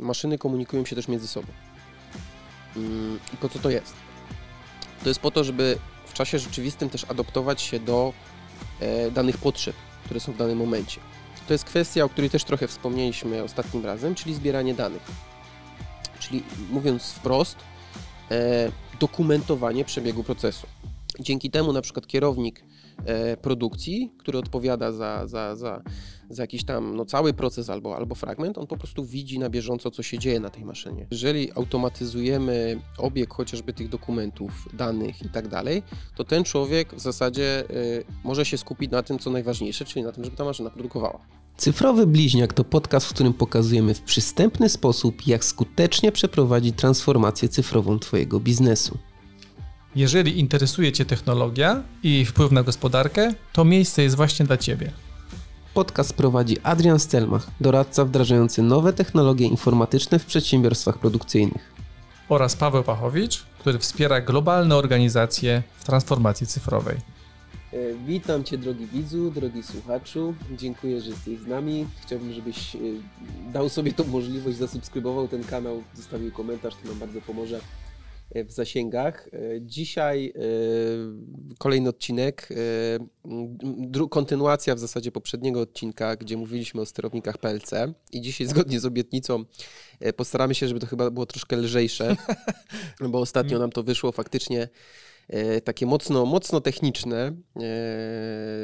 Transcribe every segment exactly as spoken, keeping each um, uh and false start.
maszyny komunikują się też między sobą. I po co to jest? To jest po to, żeby w czasie rzeczywistym też adaptować się do e, danych potrzeb, które są w danym momencie. To jest kwestia, o której też trochę wspomnieliśmy ostatnim razem, czyli zbieranie danych. Czyli mówiąc wprost, e, dokumentowanie przebiegu procesu. Dzięki temu na przykład kierownik e, produkcji, który odpowiada za, za, za, za jakiś tam no, cały proces albo, albo fragment, on po prostu widzi na bieżąco, co się dzieje na tej maszynie. Jeżeli automatyzujemy obieg chociażby tych dokumentów, danych i tak dalej, to ten człowiek w zasadzie e, może się skupić na tym, co najważniejsze, czyli na tym, żeby ta maszyna produkowała. Cyfrowy Bliźniak to podcast, w którym pokazujemy w przystępny sposób, jak skutecznie przeprowadzić transformację cyfrową Twojego biznesu. Jeżeli interesuje Cię technologia i jej wpływ na gospodarkę, to miejsce jest właśnie dla Ciebie. Podcast prowadzi Adrian Stelmach, doradca wdrażający nowe technologie informatyczne w przedsiębiorstwach produkcyjnych. Oraz Paweł Pachowicz, który wspiera globalne organizacje w transformacji cyfrowej. Witam Cię, drogi widzu, drogi słuchaczu. Dziękuję, że jesteś z nami. Chciałbym, żebyś dał sobie tą możliwość, zasubskrybował ten kanał, zostawił komentarz, to nam bardzo pomoże w zasięgach. Dzisiaj kolejny odcinek, kontynuacja w zasadzie poprzedniego odcinka, gdzie mówiliśmy o sterownikach P L C i dzisiaj zgodnie z obietnicą postaramy się, żeby to chyba było troszkę lżejsze, bo ostatnio nam to wyszło faktycznie takie mocno, mocno techniczne,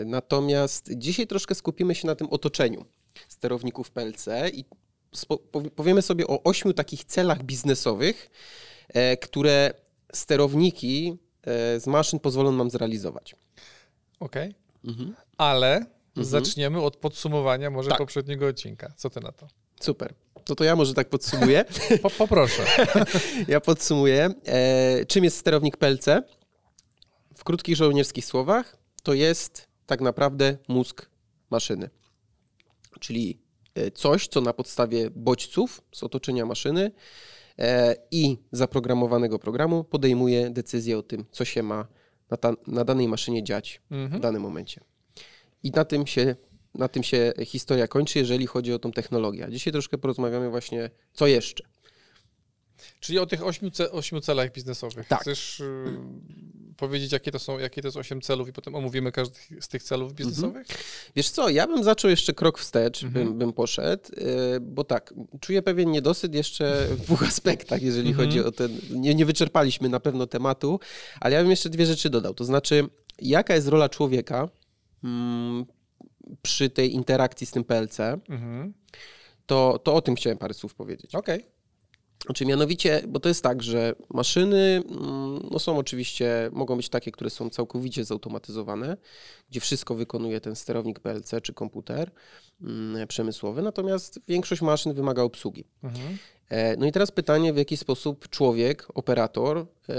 natomiast dzisiaj troszkę skupimy się na tym otoczeniu sterowników P L C i powiemy sobie o ośmiu takich celach biznesowych, które sterowniki z maszyn pozwolą nam zrealizować. Okej, okay. mhm. ale mhm. zaczniemy od podsumowania może tak. poprzedniego odcinka. Co ty na to? Super. To to ja może tak podsumuję. po, poproszę. Ja podsumuję. E, czym jest sterownik P L C? W krótkich żołnierskich słowach to jest tak naprawdę mózg maszyny. Czyli coś, co na podstawie bodźców z otoczenia maszyny i zaprogramowanego programu podejmuje decyzję o tym, co się ma na, ta, na danej maszynie dziać mhm. w danym momencie. I na tym, się, na tym się historia kończy, jeżeli chodzi o tą technologię. Dzisiaj troszkę porozmawiamy właśnie, co jeszcze. Czyli o tych ośmiu, ce, ośmiu celach biznesowych. Tak. Chcesz yy, powiedzieć, jakie to są, jakie to jest osiem celów i potem omówimy każdy z tych celów biznesowych? Mhm. Wiesz co, ja bym zaczął jeszcze krok wstecz, mhm. bym, bym poszedł, yy, bo tak, czuję pewien niedosyt jeszcze w dwóch aspektach, jeżeli mhm. chodzi o ten, nie, nie wyczerpaliśmy na pewno tematu, ale ja bym jeszcze dwie rzeczy dodał, to znaczy jaka jest rola człowieka mm, przy tej interakcji z tym P L C, mhm. to, to o tym chciałem parę słów powiedzieć. Okej. Okay. Znaczy mianowicie, bo to jest tak, że maszyny no są oczywiście, mogą być takie, które są całkowicie zautomatyzowane, gdzie wszystko wykonuje ten sterownik P L C czy komputer mm, przemysłowy, natomiast większość maszyn wymaga obsługi. Mhm. E, no i teraz pytanie, w jaki sposób człowiek, operator, e,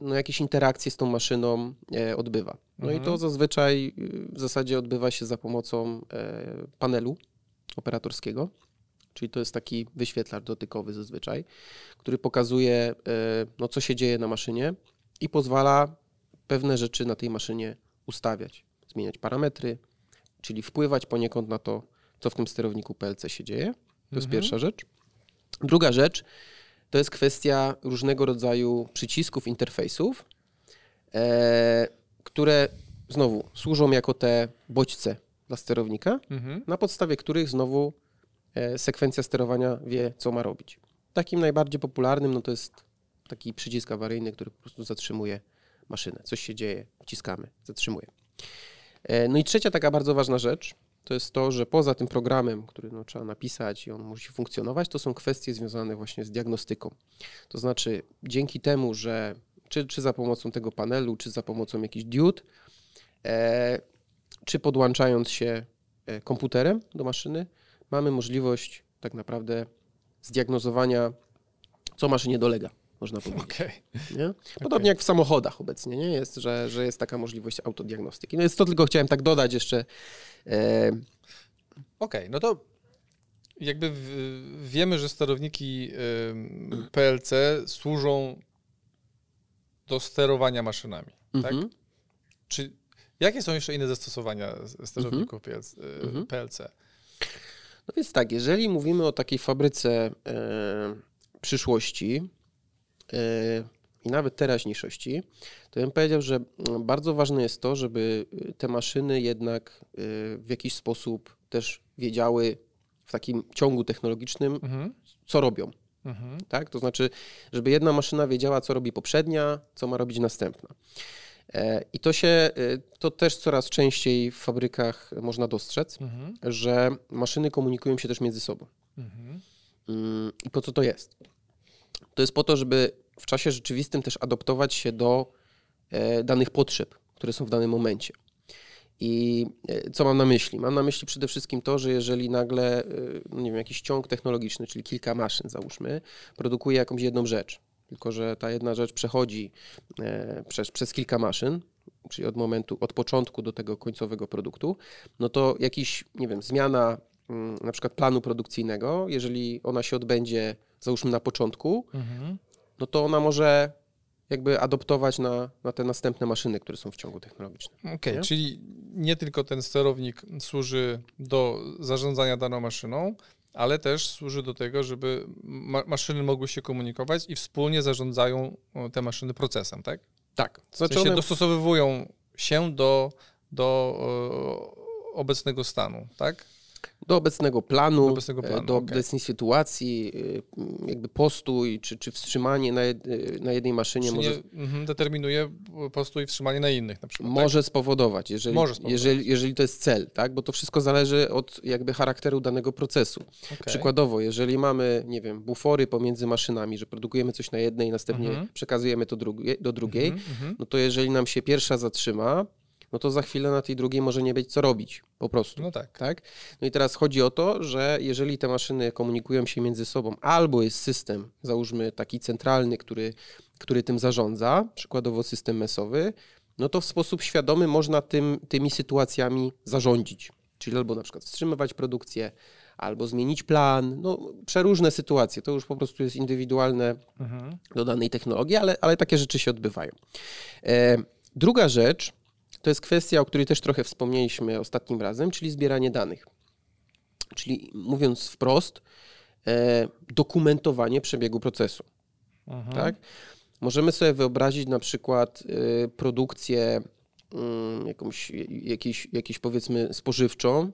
no jakieś interakcje z tą maszyną e, odbywa. No mhm. i to zazwyczaj w zasadzie odbywa się za pomocą e, panelu operatorskiego. Czyli to jest taki wyświetlacz dotykowy zazwyczaj, który pokazuje, no, co się dzieje na maszynie i pozwala pewne rzeczy na tej maszynie ustawiać, zmieniać parametry, czyli wpływać poniekąd na to, co w tym sterowniku P L C się dzieje. To mhm. jest pierwsza rzecz. Druga rzecz to jest kwestia różnego rodzaju przycisków, interfejsów, e, które znowu służą jako te bodźce dla sterownika, mhm. na podstawie których znowu sekwencja sterowania wie, co ma robić. Takim najbardziej popularnym no to jest taki przycisk awaryjny, który po prostu zatrzymuje maszynę. Coś się dzieje, wciskamy, zatrzymuje. No i trzecia taka bardzo ważna rzecz to jest to, że poza tym programem, który no, trzeba napisać i on musi funkcjonować, to są kwestie związane właśnie z diagnostyką. To znaczy dzięki temu, że czy, czy za pomocą tego panelu, czy za pomocą jakichś diod, e, czy podłączając się komputerem do maszyny, mamy możliwość tak naprawdę zdiagnozowania, co maszynie dolega, można powiedzieć. Okay. Nie? Podobnie okay. jak w samochodach obecnie, nie? Jest, że, że jest taka możliwość autodiagnostyki. No jest to tylko chciałem tak dodać jeszcze. E... Okej, okay, no to jakby wiemy, że sterowniki P L C służą do sterowania maszynami, tak? Mm-hmm. Czy jakie są jeszcze inne zastosowania sterowników mm-hmm. P L C? No więc tak, jeżeli mówimy o takiej fabryce e, przyszłości e, i nawet teraźniejszości, to ja bym powiedział, że bardzo ważne jest to, żeby te maszyny jednak e, w jakiś sposób też wiedziały w takim ciągu technologicznym, mhm. co robią. Mhm. Tak? To znaczy, żeby jedna maszyna wiedziała, co robi poprzednia, co ma robić następna. I to się, to też coraz częściej w fabrykach można dostrzec, mhm. że maszyny komunikują się też między sobą. Mhm. I po co to jest? To jest po to, żeby w czasie rzeczywistym też adaptować się do danych potrzeb, które są w danym momencie. I co mam na myśli? Mam na myśli przede wszystkim to, że jeżeli nagle, nie wiem, jakiś ciąg technologiczny, czyli kilka maszyn załóżmy, produkuje jakąś jedną rzecz, tylko że ta jedna rzecz przechodzi przez, przez kilka maszyn, czyli od momentu, od początku do tego końcowego produktu, no to jakiś, nie wiem, zmiana na przykład planu produkcyjnego, jeżeli ona się odbędzie, załóżmy na początku, mhm. no to ona może jakby adoptować na, na te następne maszyny, które są w ciągu technologicznym. Okej, okay, czyli nie tylko ten sterownik służy do zarządzania daną maszyną, ale też służy do tego, żeby ma- maszyny mogły się komunikować i wspólnie zarządzają te maszyny procesem, tak? Tak. W sensie one... dostosowywują się do, do e, obecnego stanu, tak? Do obecnego planu, do, obecnego planu, do okay. obecnej sytuacji, jakby postój czy, czy wstrzymanie na, jed, na jednej maszynie czy może... Nie, determinuje postój i wstrzymanie na innych na przykład. Może tak? spowodować, jeżeli, może spowodować. Jeżeli, jeżeli to jest cel, tak? Bo to wszystko zależy od jakby charakteru danego procesu. Okay. Przykładowo, jeżeli mamy, nie wiem, bufory pomiędzy maszynami, że produkujemy coś na jednej i następnie mhm. przekazujemy to drugie, do drugiej, mhm, no to jeżeli nam się pierwsza zatrzyma, no to za chwilę na tej drugiej może nie być co robić, po prostu. No tak. tak. No i teraz chodzi o to, że jeżeli te maszyny komunikują się między sobą, albo jest system, załóżmy taki centralny, który, który tym zarządza, przykładowo system mesowy, no to w sposób świadomy można tym, tymi sytuacjami zarządzić. Czyli albo na przykład wstrzymywać produkcję, albo zmienić plan, no przeróżne sytuacje. To już po prostu jest indywidualne mhm. do danej technologii, ale, ale takie rzeczy się odbywają. E, druga rzecz... To jest kwestia, o której też trochę wspomnieliśmy ostatnim razem, czyli zbieranie danych. Czyli mówiąc wprost, e, dokumentowanie przebiegu procesu. Mhm. Tak? Możemy sobie wyobrazić na przykład e, produkcję y, jakąś, jakiejś, jakiejś powiedzmy spożywczą,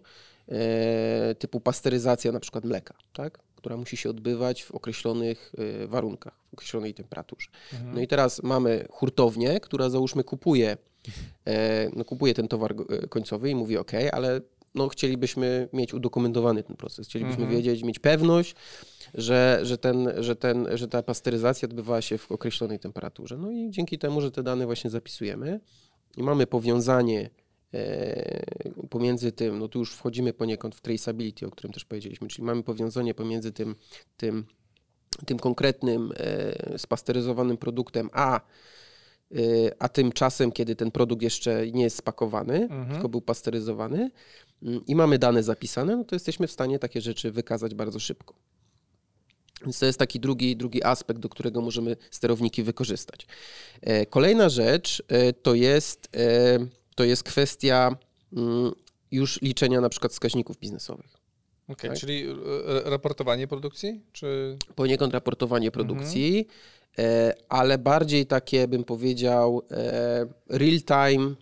e, typu pasteryzacja na przykład mleka, tak? Która musi się odbywać w określonych e, warunkach, w określonej temperaturze. Mhm. No i teraz mamy hurtownię, która załóżmy kupuje No, kupuję ten towar końcowy i mówię OK, ale no, chcielibyśmy mieć udokumentowany ten proces. Chcielibyśmy mhm. wiedzieć, mieć pewność, że, że, ten, że, ten, że ta pasteryzacja odbywała się w określonej temperaturze. No i dzięki temu, że te dane właśnie zapisujemy i mamy powiązanie e, pomiędzy tym, no tu już wchodzimy poniekąd w traceability, o którym też powiedzieliśmy, czyli mamy powiązanie pomiędzy tym, tym, tym konkretnym e, spasteryzowanym produktem, a a tymczasem, kiedy ten produkt jeszcze nie jest spakowany, mhm. tylko był pasteryzowany i mamy dane zapisane, no to jesteśmy w stanie takie rzeczy wykazać bardzo szybko. Więc to jest taki drugi, drugi aspekt, do którego możemy sterowniki wykorzystać. Kolejna rzecz to jest, to jest kwestia już liczenia na przykład wskaźników biznesowych. Okay, tak? Czyli raportowanie produkcji? Czy... Poniekąd raportowanie produkcji. Mhm. Ale bardziej takie, bym powiedział, real-time,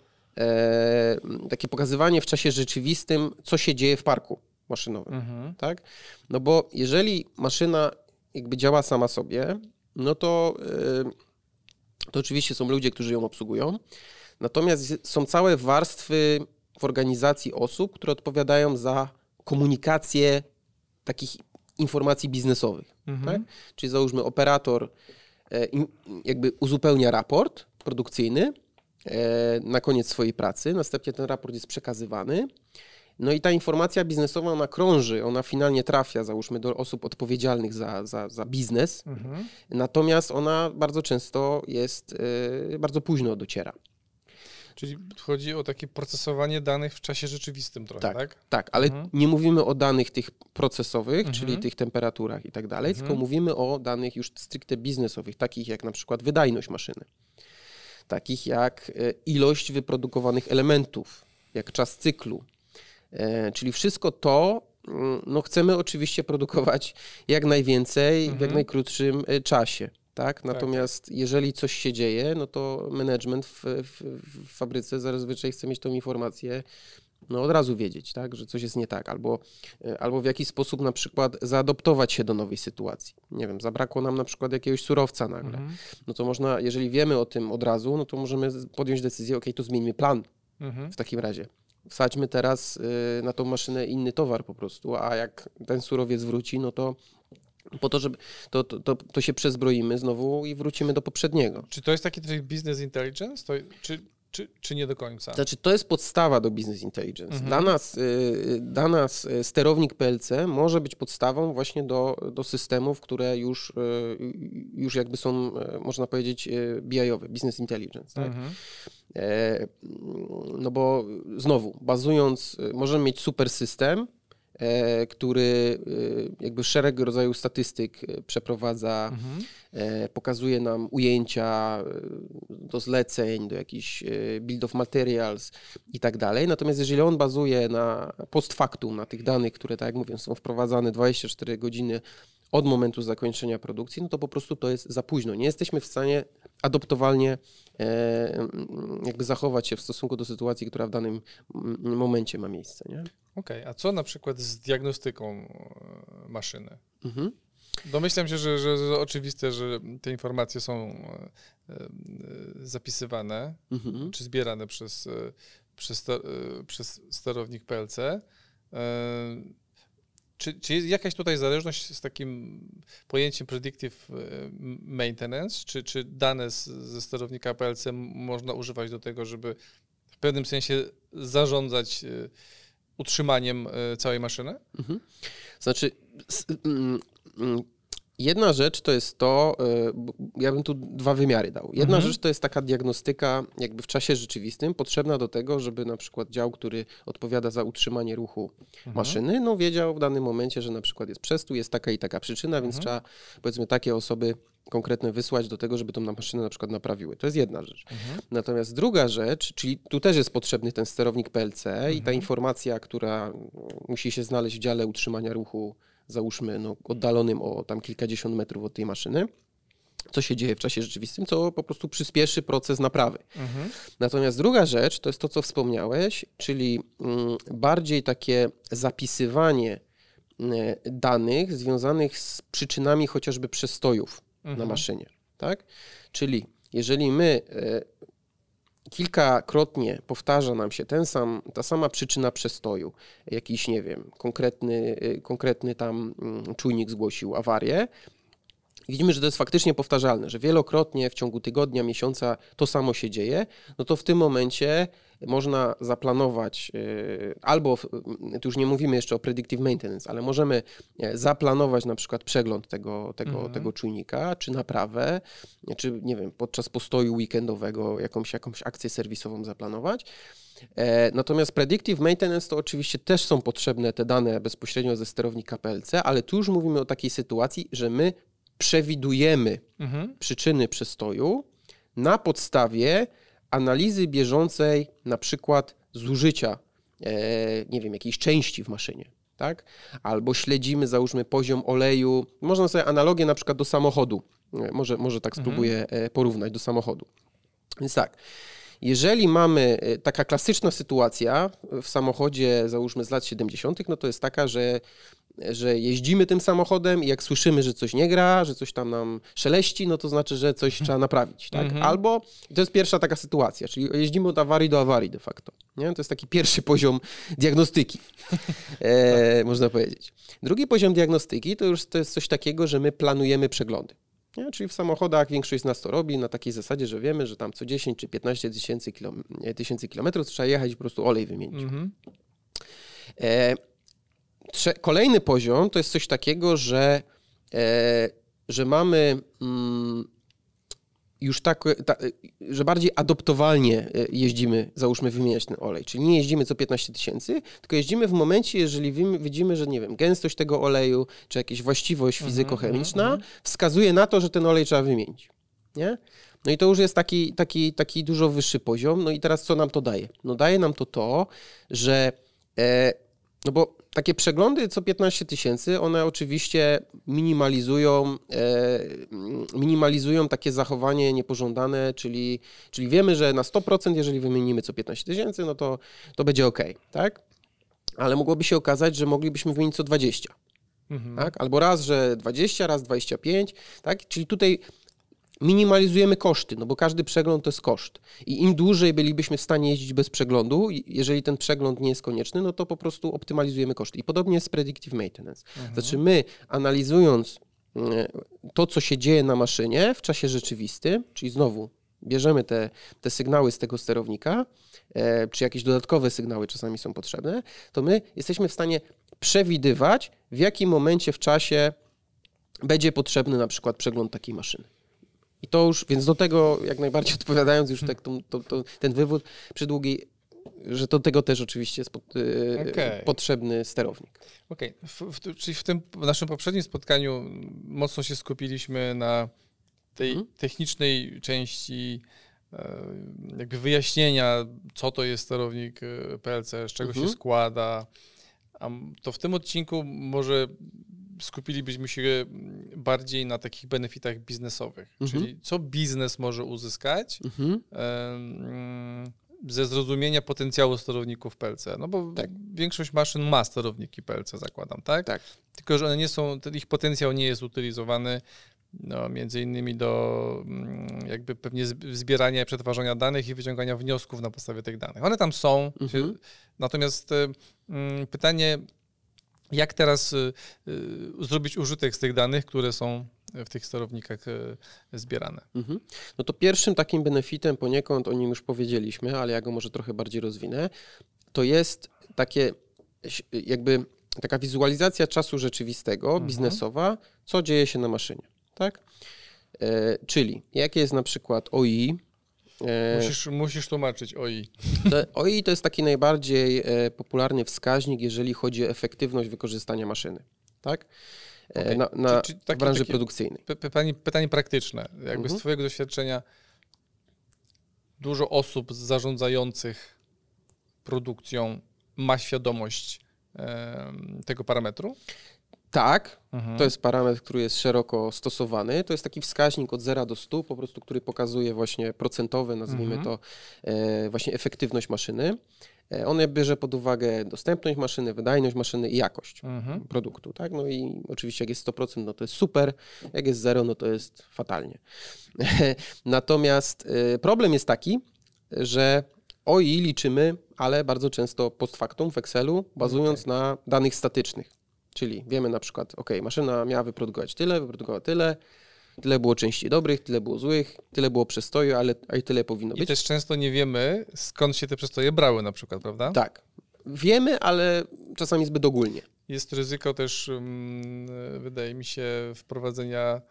takie pokazywanie w czasie rzeczywistym, co się dzieje w parku maszynowym. Mhm. Tak? No bo jeżeli maszyna jakby działa sama sobie, no to, to oczywiście są ludzie, którzy ją obsługują, natomiast są całe warstwy w organizacji osób, które odpowiadają za komunikację takich informacji biznesowych. Mhm. Tak? Czyli załóżmy operator, jakby uzupełnia raport produkcyjny na koniec swojej pracy, następnie ten raport jest przekazywany, no i ta informacja biznesowa, ona krąży, ona finalnie trafia, załóżmy, do osób odpowiedzialnych za, za, za biznes, mhm. natomiast ona bardzo często jest, bardzo późno dociera. Czyli chodzi o takie procesowanie danych w czasie rzeczywistym trochę, tak? Tak, tak, ale mhm. nie mówimy o danych tych procesowych, mhm. czyli tych temperaturach i tak dalej, mhm. tylko mówimy o danych już stricte biznesowych, takich jak na przykład wydajność maszyny, takich jak ilość wyprodukowanych elementów, jak czas cyklu, czyli wszystko to, no chcemy oczywiście produkować jak najwięcej mhm. w jak najkrótszym czasie. Tak? Natomiast tak. jeżeli coś się dzieje, no to management w, w, w fabryce zazwyczaj chce mieć tą informację, no od razu wiedzieć, tak, że coś jest nie tak, albo, albo w jakiś sposób na przykład zaadoptować się do nowej sytuacji. Nie wiem, zabrakło nam na przykład jakiegoś surowca nagle. Mhm. No to można, jeżeli wiemy o tym od razu, no to możemy podjąć decyzję, okej, to zmieńmy plan mhm. w takim razie. Wsadźmy teraz na tą maszynę inny towar po prostu, a jak ten surowiec wróci, no to po to, żeby to, to, to, to się przezbroimy znowu i wrócimy do poprzedniego. Czy to jest taki business intelligence? To, czy, czy, czy nie do końca? Znaczy, to jest podstawa do business intelligence. Mhm. Dla nas, dla nas sterownik P L C może być podstawą właśnie do, do systemów, które już, już jakby są, można powiedzieć, B I owe, business intelligence. Tak? Mhm. No bo znowu, bazując, możemy mieć super system, który jakby szereg rodzaju statystyk przeprowadza, mhm. pokazuje nam ujęcia do zleceń, do jakichś build of materials i tak dalej. Natomiast jeżeli on bazuje na post factum, na tych danych, które tak jak mówię są wprowadzane dwadzieścia cztery godziny od momentu zakończenia produkcji, no to po prostu to jest za późno. Nie jesteśmy w stanie adoptowalnie jakby zachować się w stosunku do sytuacji, która w danym momencie ma miejsce. Nie? Okej, okay, a co na przykład z diagnostyką maszyny? Mhm. Domyślam się, że, że, że oczywiste, że te informacje są zapisywane mhm. czy zbierane przez, przez, przez sterownik P L C. Czy, czy jest jakaś tutaj zależność z takim pojęciem predictive maintenance? Czy, czy dane z, ze sterownika P L C można używać do tego, żeby w pewnym sensie zarządzać utrzymaniem całej maszyny? Mhm. Znaczy, jedna rzecz to jest to, ja bym tu dwa wymiary dał. Jedna mhm. rzecz to jest taka diagnostyka jakby w czasie rzeczywistym potrzebna do tego, żeby na przykład dział, który odpowiada za utrzymanie ruchu mhm. maszyny, no wiedział w danym momencie, że na przykład jest przestój, jest taka i taka przyczyna, mhm. więc trzeba powiedzmy takie osoby konkretne wysłać do tego, żeby tą maszynę na przykład naprawiły. To jest jedna rzecz. Mhm. Natomiast druga rzecz, czyli tu też jest potrzebny ten sterownik P L C mhm. i ta informacja, która musi się znaleźć w dziale utrzymania ruchu, załóżmy no, oddalonym o tam kilkadziesiąt metrów od tej maszyny, co się dzieje w czasie rzeczywistym, co po prostu przyspieszy proces naprawy. Mhm. Natomiast druga rzecz to jest to, co wspomniałeś, czyli bardziej takie zapisywanie danych związanych z przyczynami chociażby przestojów mhm. na maszynie. Tak? Czyli jeżeli my kilkakrotnie powtarza nam się ten sam, ta sama przyczyna przestoju, jakiś, nie wiem, konkretny, konkretny tam czujnik zgłosił awarię. Widzimy, że to jest faktycznie powtarzalne, że wielokrotnie w ciągu tygodnia, miesiąca to samo się dzieje, no to w tym momencie można zaplanować albo, tu już nie mówimy jeszcze o predictive maintenance, ale możemy zaplanować na przykład przegląd tego, tego, mhm. tego czujnika, czy naprawę, czy nie wiem, podczas postoju weekendowego jakąś, jakąś akcję serwisową zaplanować. Natomiast predictive maintenance to oczywiście też są potrzebne te dane bezpośrednio ze sterownika P L C, ale tu już mówimy o takiej sytuacji, że my przewidujemy mhm. przyczyny przestoju na podstawie analizy bieżącej na przykład zużycia e, nie wiem, jakiejś części w maszynie, tak? Albo śledzimy, załóżmy, poziom oleju. Można sobie analogię na przykład do samochodu. Może, może tak spróbuję mhm. porównać do samochodu. Więc tak, jeżeli mamy taka klasyczna sytuacja w samochodzie, załóżmy z lat siedemdziesiątych, no to jest taka, że że jeździmy tym samochodem i jak słyszymy, że coś nie gra, że coś tam nam szeleści, no to znaczy, że coś trzeba naprawić. Tak? Mhm. Albo, to jest pierwsza taka sytuacja, czyli jeździmy od awarii do awarii de facto. Nie? To jest taki pierwszy poziom diagnostyki, e, można powiedzieć. Drugi poziom diagnostyki to już to jest coś takiego, że my planujemy przeglądy. Nie? Czyli w samochodach większość z nas to robi na takiej zasadzie, że wiemy, że tam co dziesięć czy piętnaście tysięcy kilometrów trzeba jechać i po prostu olej wymienić. Mhm. E, Kolejny poziom to jest coś takiego, że, e, że mamy mm, już tak, ta, że bardziej adoptowalnie jeździmy, załóżmy, wymieniać ten olej. Czyli nie jeździmy co piętnaście tysięcy, tylko jeździmy w momencie, jeżeli widzimy, że nie wiem, gęstość tego oleju, czy jakaś właściwość fizykochemiczna wskazuje na to, że ten olej trzeba wymienić. Nie? No i to już jest taki, taki, taki dużo wyższy poziom. No i teraz co nam to daje? No daje nam to to, że... E, No bo takie przeglądy co piętnaście tysięcy, one oczywiście minimalizują, e, minimalizują takie zachowanie niepożądane, czyli, czyli wiemy, że na sto procent, jeżeli wymienimy co piętnaście tysięcy, no to, to będzie ok, tak? Ale mogłoby się okazać, że moglibyśmy wymienić co dwadzieścia, mhm. tak? Albo raz, że dwadzieścia, raz dwadzieścia pięć, tak? Czyli tutaj minimalizujemy koszty, no bo każdy przegląd to jest koszt i im dłużej bylibyśmy w stanie jeździć bez przeglądu, jeżeli ten przegląd nie jest konieczny, no to po prostu optymalizujemy koszty. I podobnie jest z predictive maintenance. Mhm. Znaczy my, analizując to, co się dzieje na maszynie w czasie rzeczywistym, czyli znowu bierzemy te, te sygnały z tego sterownika, e, czy jakieś dodatkowe sygnały czasami są potrzebne, to my jesteśmy w stanie przewidywać, w jakim momencie w czasie będzie potrzebny na przykład przegląd takiej maszyny. I to już, więc do tego, jak najbardziej odpowiadając już tak, to, to, to, ten wywód przydługi, że do tego też oczywiście jest pod, okay. potrzebny sterownik. Okej, okay. Czyli w tym w naszym poprzednim spotkaniu mocno się skupiliśmy na tej hmm. technicznej części jakby wyjaśnienia, co to jest sterownik P L C, z czego hmm. się składa. A to w tym odcinku może skupilibyśmy się bardziej na takich benefitach biznesowych, mhm. czyli co biznes może uzyskać mhm. ze zrozumienia potencjału sterowników P L C. No bo tak. większość maszyn ma sterowniki P L C, zakładam, tak? Tak. Tylko że one nie są, ich potencjał nie jest utylizowany, no, między innymi do jakby pewnie zbierania i przetwarzania danych i wyciągania wniosków na podstawie tych danych. One tam są, mhm. natomiast mm, pytanie... Jak teraz y, y, zrobić użytek z tych danych, które są w tych sterownikach y, zbierane? Mhm. No to pierwszym takim benefitem poniekąd, o nim już powiedzieliśmy, ale ja go może trochę bardziej rozwinę, to jest takie jakby taka wizualizacja czasu rzeczywistego, mhm. biznesowa, co dzieje się na maszynie, tak? E, czyli jakie jest na przykład O E E, Musisz, musisz tłumaczyć O E E. O E E to jest taki najbardziej popularny wskaźnik, jeżeli chodzi o efektywność wykorzystania maszyny, tak? Okay. Na, na czy, czy taki, branży taki produkcyjnej. Pytanie, pytanie praktyczne. Jakby mhm. z twojego doświadczenia dużo osób zarządzających produkcją ma świadomość e, tego parametru? Tak, mhm. to jest parametr, który jest szeroko stosowany. To jest taki wskaźnik od zera do stu, po prostu, który pokazuje właśnie procentowe, nazwijmy mhm. to, e, właśnie efektywność maszyny. E, on bierze pod uwagę dostępność maszyny, wydajność maszyny i jakość mhm. produktu. Tak? No i oczywiście jak jest sto procent, no to jest super, jak jest zero, no to jest fatalnie. Natomiast e, problem jest taki, że O E E liczymy, ale bardzo często post factum w Excelu, bazując okay. na danych statycznych. Czyli wiemy na przykład, ok, maszyna miała wyprodukować tyle, wyprodukowała tyle, tyle było części dobrych, tyle było złych, tyle było przestoju, ale a i tyle powinno być. I też często nie wiemy, skąd się te przestoje brały na przykład, prawda? Tak. Wiemy, ale czasami zbyt ogólnie. Jest ryzyko też, wydaje mi się, wprowadzenia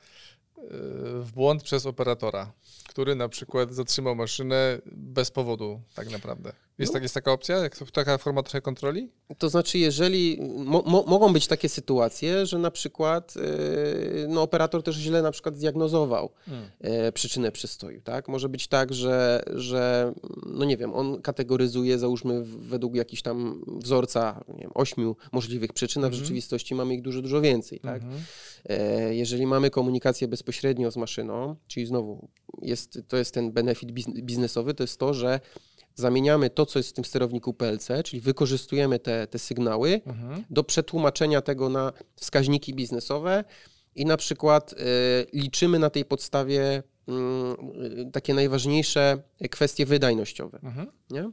w błąd przez operatora, który na przykład zatrzymał maszynę bez powodu tak naprawdę. Jest, no. tak, jest taka opcja? Taka forma trochę kontroli? To znaczy, jeżeli... Mo, mo, mogą być takie sytuacje, że na przykład yy, no, operator też źle na przykład zdiagnozował hmm. yy, przyczynę przystoju. Tak? Może być tak, że, że no nie wiem, on kategoryzuje, załóżmy według jakichś tam wzorca, nie wiem, ośmiu możliwych przyczyn, a w rzeczywistości mamy ich dużo, dużo więcej. Tak? Hmm. Yy, jeżeli mamy komunikację bezpośrednio z maszyną, czyli znowu jest, to jest ten benefit biznesowy, to jest to, że zamieniamy to, co jest w tym sterowniku P L C, czyli wykorzystujemy te, te sygnały mhm. do przetłumaczenia tego na wskaźniki biznesowe i na przykład y, liczymy na tej podstawie y, takie najważniejsze kwestie wydajnościowe. Mhm. Nie?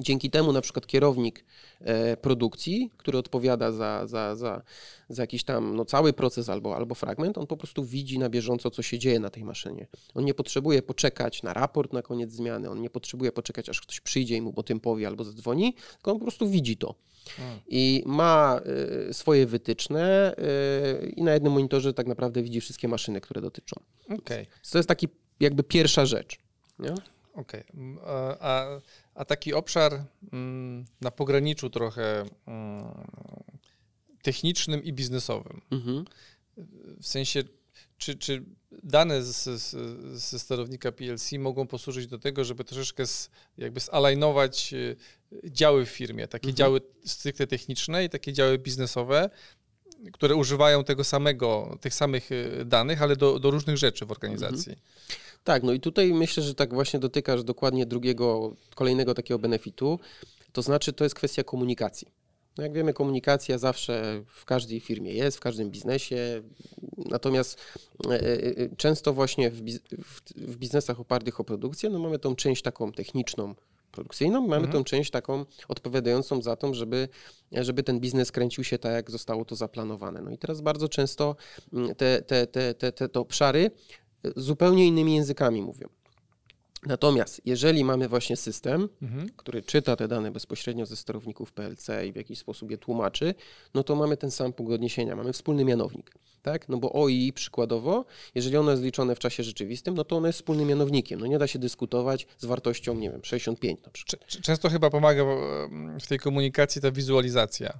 Dzięki temu na przykład kierownik e, produkcji, który odpowiada za, za, za, za jakiś tam no, cały proces albo, albo fragment, on po prostu widzi na bieżąco, co się dzieje na tej maszynie. On nie potrzebuje poczekać na raport na koniec zmiany, on nie potrzebuje poczekać, aż ktoś przyjdzie i mu o tym powie albo zadzwoni, tylko on po prostu widzi to. Hmm. I ma y, swoje wytyczne y, i na jednym monitorze tak naprawdę widzi wszystkie maszyny, które dotyczą. Okay. To jest taki jakby pierwsza rzecz. Nie? Okej. Okay. A, a taki obszar mm, na pograniczu trochę mm, technicznym i biznesowym. Mhm. W sensie, Czy, czy dane ze sterownika P L C mogą posłużyć do tego, żeby troszeczkę z, jakby zalajnować działy w firmie, takie mhm. działy stricte techniczne i takie działy biznesowe, które używają tego samego, tych samych danych, ale do, do różnych rzeczy w organizacji. Mhm. Tak, no i tutaj myślę, że tak właśnie dotykasz dokładnie drugiego, kolejnego takiego benefitu, to znaczy to jest kwestia komunikacji. No jak wiemy, komunikacja zawsze w każdej firmie jest, w każdym biznesie, natomiast często właśnie w biznesach opartych o produkcję, no mamy tą część taką techniczną, produkcyjną, mamy mhm. tą część taką odpowiadającą za to, żeby, żeby ten biznes kręcił się tak, jak zostało to zaplanowane. No i teraz bardzo często te, te, te, te, te, te obszary zupełnie innymi językami mówią. Natomiast jeżeli mamy właśnie system, mhm. który czyta te dane bezpośrednio ze sterowników P L C i w jakiś sposób je tłumaczy, no to mamy ten sam punkt odniesienia, mamy wspólny mianownik, tak? No bo O E E przykładowo, jeżeli ono jest liczone w czasie rzeczywistym, no to ono jest wspólnym mianownikiem, no nie da się dyskutować z wartością, nie wiem, sześćdziesiąt pięć na przykład. Często chyba pomaga w tej komunikacji ta wizualizacja.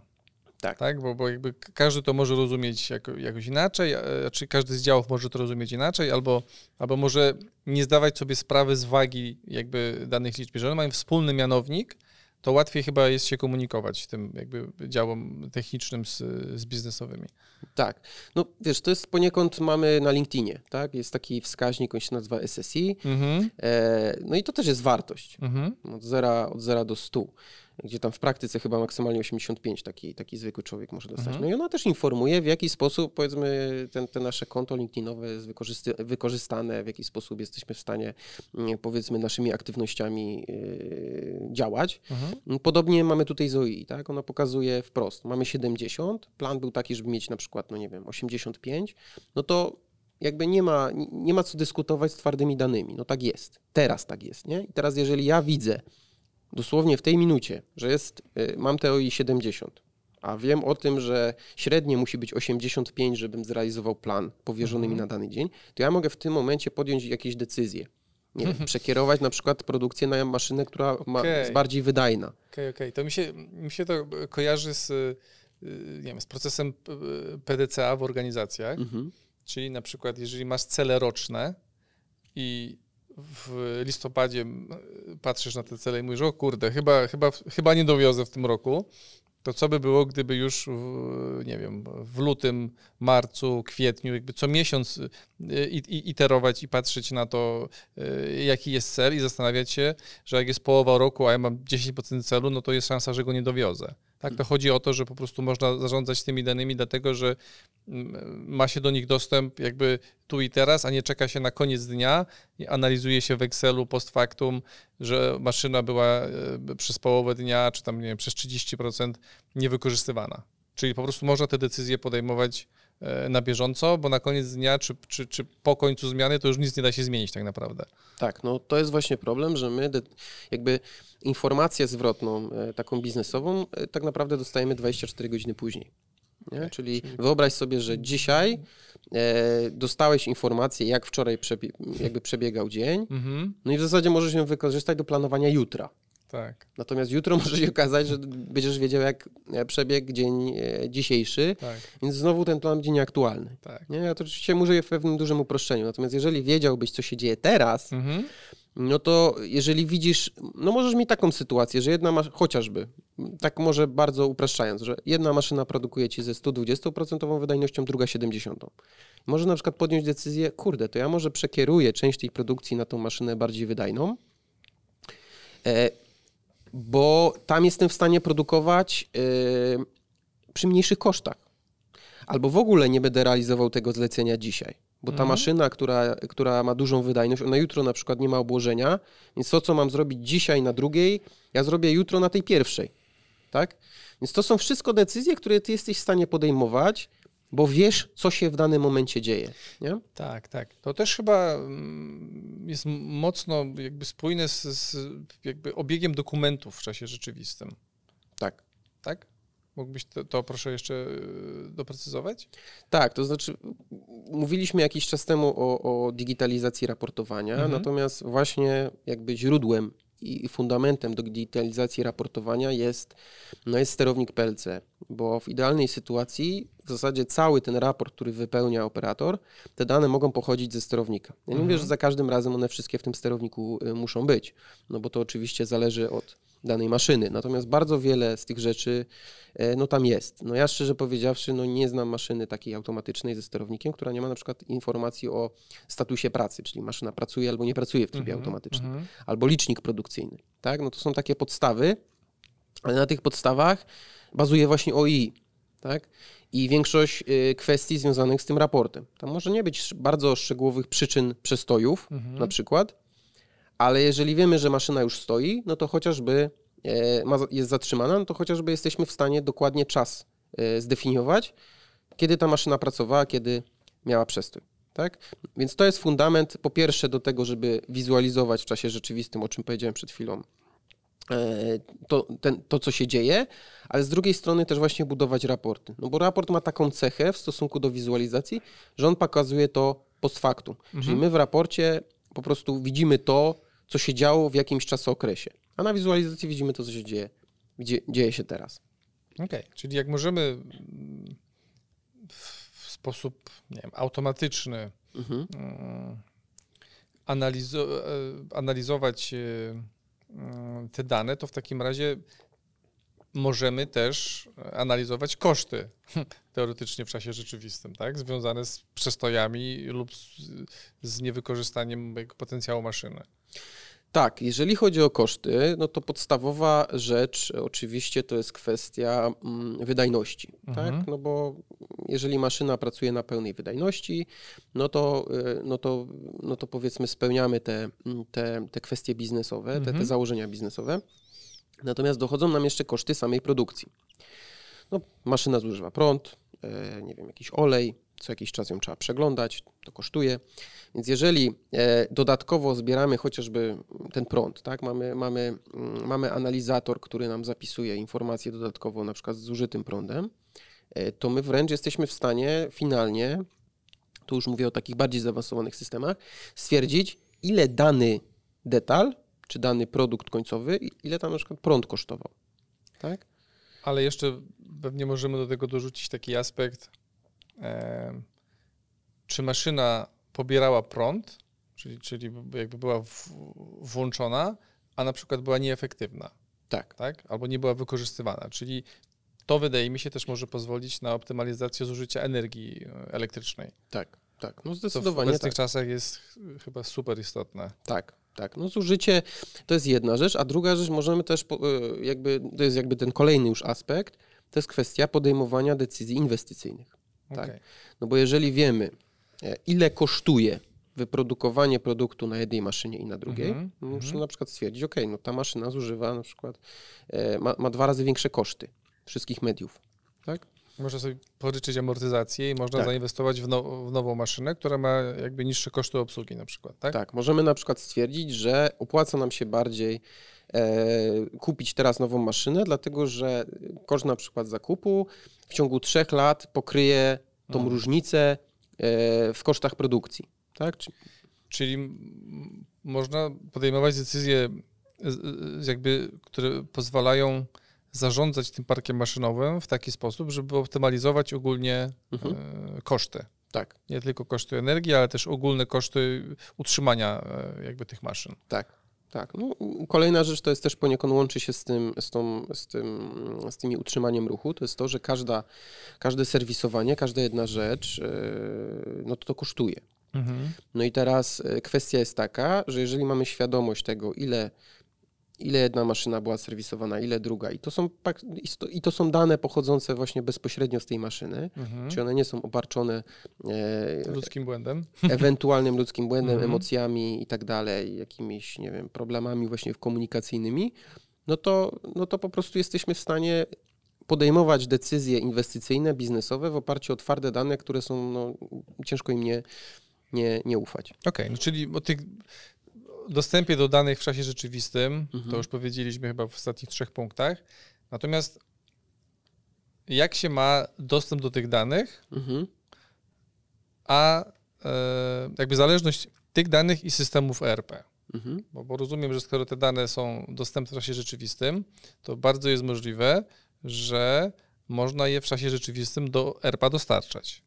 Tak, tak? Bo, bo jakby każdy to może rozumieć jako, jakoś inaczej, czy każdy z działów może to rozumieć inaczej, albo, albo może nie zdawać sobie sprawy z wagi jakby danych liczb. Jeżeli mają wspólny mianownik, to łatwiej chyba jest się komunikować tym jakby działom technicznym z, z biznesowymi. Tak. No wiesz, to jest poniekąd mamy na LinkedInie, tak? Jest taki wskaźnik, on się nazywa S S I. Mhm. E, no i to też jest wartość. Mhm. Od zera, od zera do stu. Gdzie tam w praktyce chyba maksymalnie osiemdziesiąt pięć taki, taki zwykły człowiek może dostać. Mhm. No i ona też informuje, w jaki sposób, powiedzmy, ten, te nasze konto LinkedInowe jest wykorzysty- wykorzystane, w jaki sposób jesteśmy w stanie, powiedzmy, naszymi aktywnościami yy, działać. Mhm. Podobnie mamy tutaj z O E E, tak? Ona pokazuje wprost. Mamy siedemdziesiąt, plan był taki, żeby mieć na przykład, no nie wiem, osiemdziesiąt pięć, no to jakby nie ma, nie ma co dyskutować z twardymi danymi. No tak jest. Teraz tak jest, nie? I teraz jeżeli ja widzę, dosłownie w tej minucie, że jest, mam te O E E siedemdziesiąt, a wiem o tym, że średnie musi być osiemdziesiąt pięć, żebym zrealizował plan powierzony mi na dany dzień, to ja mogę w tym momencie podjąć jakieś decyzje. Nie wiem, przekierować na przykład produkcję na maszynę, która okay. ma, jest bardziej wydajna. Okej, okay, okej. Okay. To mi się, mi się to kojarzy z, nie wiem, z procesem P D C A w organizacjach, mhm. czyli na przykład jeżeli masz cele roczne i w listopadzie patrzysz na te cele i mówisz, o kurde, chyba, chyba, chyba nie dowiozę w tym roku, to co by było, gdyby już, w, nie wiem, w lutym, marcu, kwietniu, jakby co miesiąc iterować i patrzeć na to, jaki jest cel i zastanawiać się, że jak jest połowa roku, a ja mam dziesięć procent celu, no to jest szansa, że go nie dowiozę. Tak, to chodzi o to, że po prostu można zarządzać tymi danymi dlatego, że ma się do nich dostęp jakby tu i teraz, a nie czeka się na koniec dnia i analizuje się w Excelu post factum, że maszyna była przez połowę dnia, czy tam nie wiem, przez trzydzieści procent niewykorzystywana. Czyli po prostu można te decyzje podejmować na bieżąco, bo na koniec dnia czy, czy, czy po końcu zmiany to już nic nie da się zmienić tak naprawdę. Tak, no to jest właśnie problem, że my de- jakby informację zwrotną, taką biznesową, tak naprawdę dostajemy dwadzieścia cztery godziny później. Nie? Okay. Czyli wyobraź sobie, że dzisiaj e, dostałeś informację, jak wczoraj przebie- jakby przebiegał dzień, mm-hmm. no i w zasadzie możesz ją wykorzystać do planowania jutra. Tak. Natomiast jutro może się okazać, że będziesz wiedział, jak przebiegł dzień dzisiejszy, tak. więc znowu ten plan będzie nieaktualny. Tak. Nie? Ja to oczywiście mówię w pewnym dużym uproszczeniu, natomiast jeżeli wiedziałbyś, co się dzieje teraz, mhm. no to jeżeli widzisz, no możesz mieć taką sytuację, że jedna maszyna, chociażby, tak może bardzo upraszczając, że jedna maszyna produkuje ci ze sto dwadzieścia procent wydajnością, druga siedemdziesiąt procent. Może na przykład podjąć decyzję, kurde, to ja może przekieruję część tej produkcji na tą maszynę bardziej wydajną, e, bo tam jestem w stanie produkować yy, przy mniejszych kosztach. Albo w ogóle nie będę realizował tego zlecenia dzisiaj, bo ta mm. maszyna, która, która ma dużą wydajność, ona jutro na przykład nie ma obłożenia, więc to, co mam zrobić dzisiaj na drugiej, ja zrobię jutro na tej pierwszej. Tak? Więc to są wszystko decyzje, które ty jesteś w stanie podejmować, bo wiesz, co się w danym momencie dzieje. Nie? Tak, tak. To też chyba jest mocno jakby spójne z, z jakby obiegiem dokumentów w czasie rzeczywistym. Tak. Tak? Mógłbyś to, to proszę jeszcze doprecyzować? Tak, to znaczy mówiliśmy jakiś czas temu o, o digitalizacji raportowania, mhm. natomiast właśnie jakby źródłem i fundamentem do digitalizacji raportowania jest, no jest sterownik P L C, bo w idealnej sytuacji w zasadzie cały ten raport, który wypełnia operator, te dane mogą pochodzić ze sterownika. Ja nie mhm. mówię, że za każdym razem one wszystkie w tym sterowniku muszą być, no bo to oczywiście zależy od danej maszyny. Natomiast bardzo wiele z tych rzeczy no tam jest. No ja szczerze powiedziawszy, no nie znam maszyny takiej automatycznej ze sterownikiem, która nie ma na przykład informacji o statusie pracy, czyli maszyna pracuje albo nie pracuje w trybie mm-hmm, automatycznym, mm-hmm. albo licznik produkcyjny. Tak? No to są takie podstawy, ale na tych podstawach bazuje właśnie O E E. Tak? I większość kwestii związanych z tym raportem. Tam może nie być bardzo szczegółowych przyczyn przestojów mm-hmm. na przykład, ale jeżeli wiemy, że maszyna już stoi, no to chociażby jest zatrzymana, no to chociażby jesteśmy w stanie dokładnie czas zdefiniować, kiedy ta maszyna pracowała, kiedy miała przestój. Tak? Więc to jest fundament, po pierwsze, do tego, żeby wizualizować w czasie rzeczywistym, o czym powiedziałem przed chwilą, to, ten, to co się dzieje, ale z drugiej strony też właśnie budować raporty. No bo raport ma taką cechę w stosunku do wizualizacji, że on pokazuje to post factum. Mhm. Czyli my w raporcie po prostu widzimy to, co się działo w jakimś czasookresie. A na wizualizacji widzimy to, co się dzieje, gdzie dzieje się teraz. Okej, okay. Czyli jak możemy w sposób, nie wiem, automatyczny mhm. analizo- analizować te dane, to w takim razie możemy też analizować koszty teoretycznie w czasie rzeczywistym, tak? Związane z przestojami lub z niewykorzystaniem potencjału maszyny. Tak, jeżeli chodzi o koszty, no to podstawowa rzecz oczywiście to jest kwestia wydajności, mhm. tak? No bo jeżeli maszyna pracuje na pełnej wydajności, no to, no to, no to powiedzmy spełniamy te, te, te kwestie biznesowe, mhm. te, te założenia biznesowe. Natomiast dochodzą nam jeszcze koszty samej produkcji. No, maszyna zużywa prąd, nie wiem, jakiś olej, co jakiś czas ją trzeba przeglądać, to kosztuje. Więc jeżeli dodatkowo zbieramy chociażby ten prąd, tak, mamy, mamy, mamy analizator, który nam zapisuje informacje dodatkowo na przykład z zużytym prądem, to my wręcz jesteśmy w stanie finalnie, tu już mówię o takich bardziej zaawansowanych systemach, stwierdzić, ile dany detal czy dany produkt końcowy, ile tam na przykład prąd kosztował, tak? Ale jeszcze pewnie możemy do tego dorzucić taki aspekt, e, czy maszyna pobierała prąd, czyli, czyli jakby była w, włączona, a na przykład była nieefektywna, tak. tak? Albo nie była wykorzystywana, czyli to wydaje mi się też może pozwolić na optymalizację zużycia energii elektrycznej. Tak, tak. No zdecydowanie. To w obecnych tak. czasach jest chyba super istotne. Tak. Tak, no zużycie to jest jedna rzecz, a druga rzecz możemy też, jakby, to jest jakby ten kolejny już aspekt, to jest kwestia podejmowania decyzji inwestycyjnych. Okay. Tak? No bo jeżeli wiemy, ile kosztuje wyprodukowanie produktu na jednej maszynie i na drugiej, mm-hmm. musimy na przykład stwierdzić, ok, no ta maszyna zużywa na przykład, ma, ma dwa razy większe koszty wszystkich mediów, tak? Można sobie pożyczyć amortyzację i można tak. zainwestować w, now- w nową maszynę, która ma jakby niższe koszty obsługi na przykład, tak? Tak, możemy na przykład stwierdzić, że opłaca nam się bardziej e, kupić teraz nową maszynę, dlatego że koszt na przykład zakupu w ciągu trzech lat pokryje tą mhm. różnicę e, w kosztach produkcji, tak? Czyli, Czyli m- można podejmować decyzje, z, jakby, które pozwalają zarządzać tym parkiem maszynowym w taki sposób, żeby optymalizować ogólnie mhm. e, koszty. Tak. Nie tylko koszty energii, ale też ogólne koszty utrzymania e, jakby tych maszyn. Tak. Tak. No, kolejna rzecz to jest też poniekąd łączy się z tym, z tą, z tym, z tymi utrzymaniem ruchu. To jest to, że każda, każde serwisowanie, każda jedna rzecz, e, no to, to kosztuje. Mhm. No i teraz kwestia jest taka, że jeżeli mamy świadomość tego, ile ile jedna maszyna była serwisowana, ile druga. I to są, i to są dane pochodzące właśnie bezpośrednio z tej maszyny, mhm. czy one nie są obarczone e, ludzkim błędem, ewentualnym ludzkim błędem, mhm. emocjami i tak dalej, jakimiś, nie wiem, problemami właśnie komunikacyjnymi, no to, no to po prostu jesteśmy w stanie podejmować decyzje inwestycyjne, biznesowe w oparciu o twarde dane, które są, no, ciężko im nie, nie, nie ufać. Okej, okay, no czyli o tych dostępie do danych w czasie rzeczywistym, mhm. to już powiedzieliśmy chyba w ostatnich trzech punktach. Natomiast jak się ma dostęp do tych danych, mhm. a e, jakby zależność tych danych i systemów E R P? Mhm. Bo, bo rozumiem, że skoro te dane są dostępne w czasie rzeczywistym, to bardzo jest możliwe, że można je w czasie rzeczywistym do E R P a dostarczać.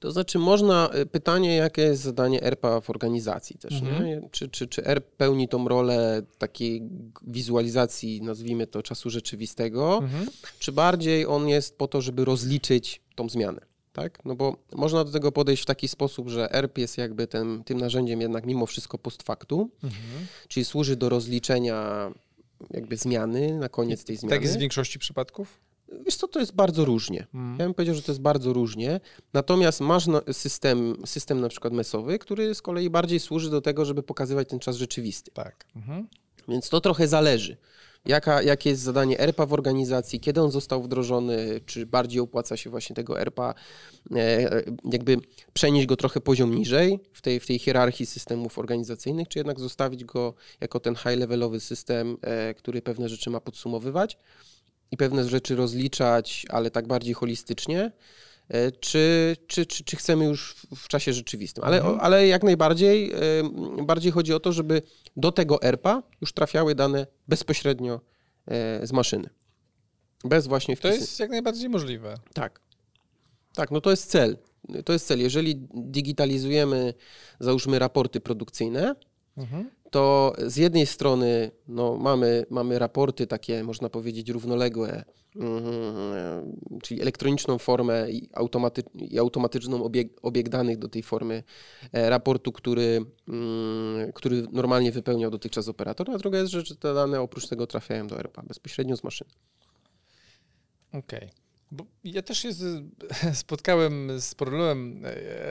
To znaczy można, pytanie jakie jest zadanie E R P a w organizacji też, mhm. nie? Czy, czy, czy E R P pełni tą rolę takiej wizualizacji, nazwijmy to czasu rzeczywistego, mhm. czy bardziej on jest po to, żeby rozliczyć tą zmianę, tak? No bo można do tego podejść w taki sposób, że E R P jest jakby ten, tym narzędziem jednak mimo wszystko post factu, mhm. czyli służy do rozliczenia jakby zmiany na koniec tej zmiany. Tak jest w większości przypadków? Wiesz co, to jest bardzo różnie. Hmm. Ja bym powiedział, że to jest bardzo różnie. Natomiast masz system, system na przykład mesowy, który z kolei bardziej służy do tego, żeby pokazywać ten czas rzeczywisty. Tak. Mhm. Więc to trochę zależy. Jaka, jakie jest zadanie E R P a w organizacji, kiedy on został wdrożony, czy bardziej opłaca się właśnie tego E R P a, jakby przenieść go trochę poziom niżej w tej, w tej hierarchii systemów organizacyjnych, czy jednak zostawić go jako ten high-levelowy system, który pewne rzeczy ma podsumowywać i pewne rzeczy rozliczać, ale tak bardziej holistycznie, czy, czy, czy, czy chcemy już w czasie rzeczywistym. Ale, mhm. ale jak najbardziej, bardziej chodzi o to, żeby do tego E R P a już trafiały dane bezpośrednio z maszyny. Bez właśnie wpisy. To jest jak najbardziej możliwe. Tak. Tak, no to jest cel. To jest cel. Jeżeli digitalizujemy, załóżmy, raporty produkcyjne, mhm. to z jednej strony no, mamy, mamy raporty takie, można powiedzieć, równoległe, mm, czyli elektroniczną formę i, automaty, i automatyczną obieg, obieg danych do tej formy e, raportu, który, mm, który normalnie wypełniał dotychczas operator, a druga jest rzecz, że te dane oprócz tego trafiają do E R P a bezpośrednio z maszyny. Okej. Okay. Bo ja też się spotkałem z problemem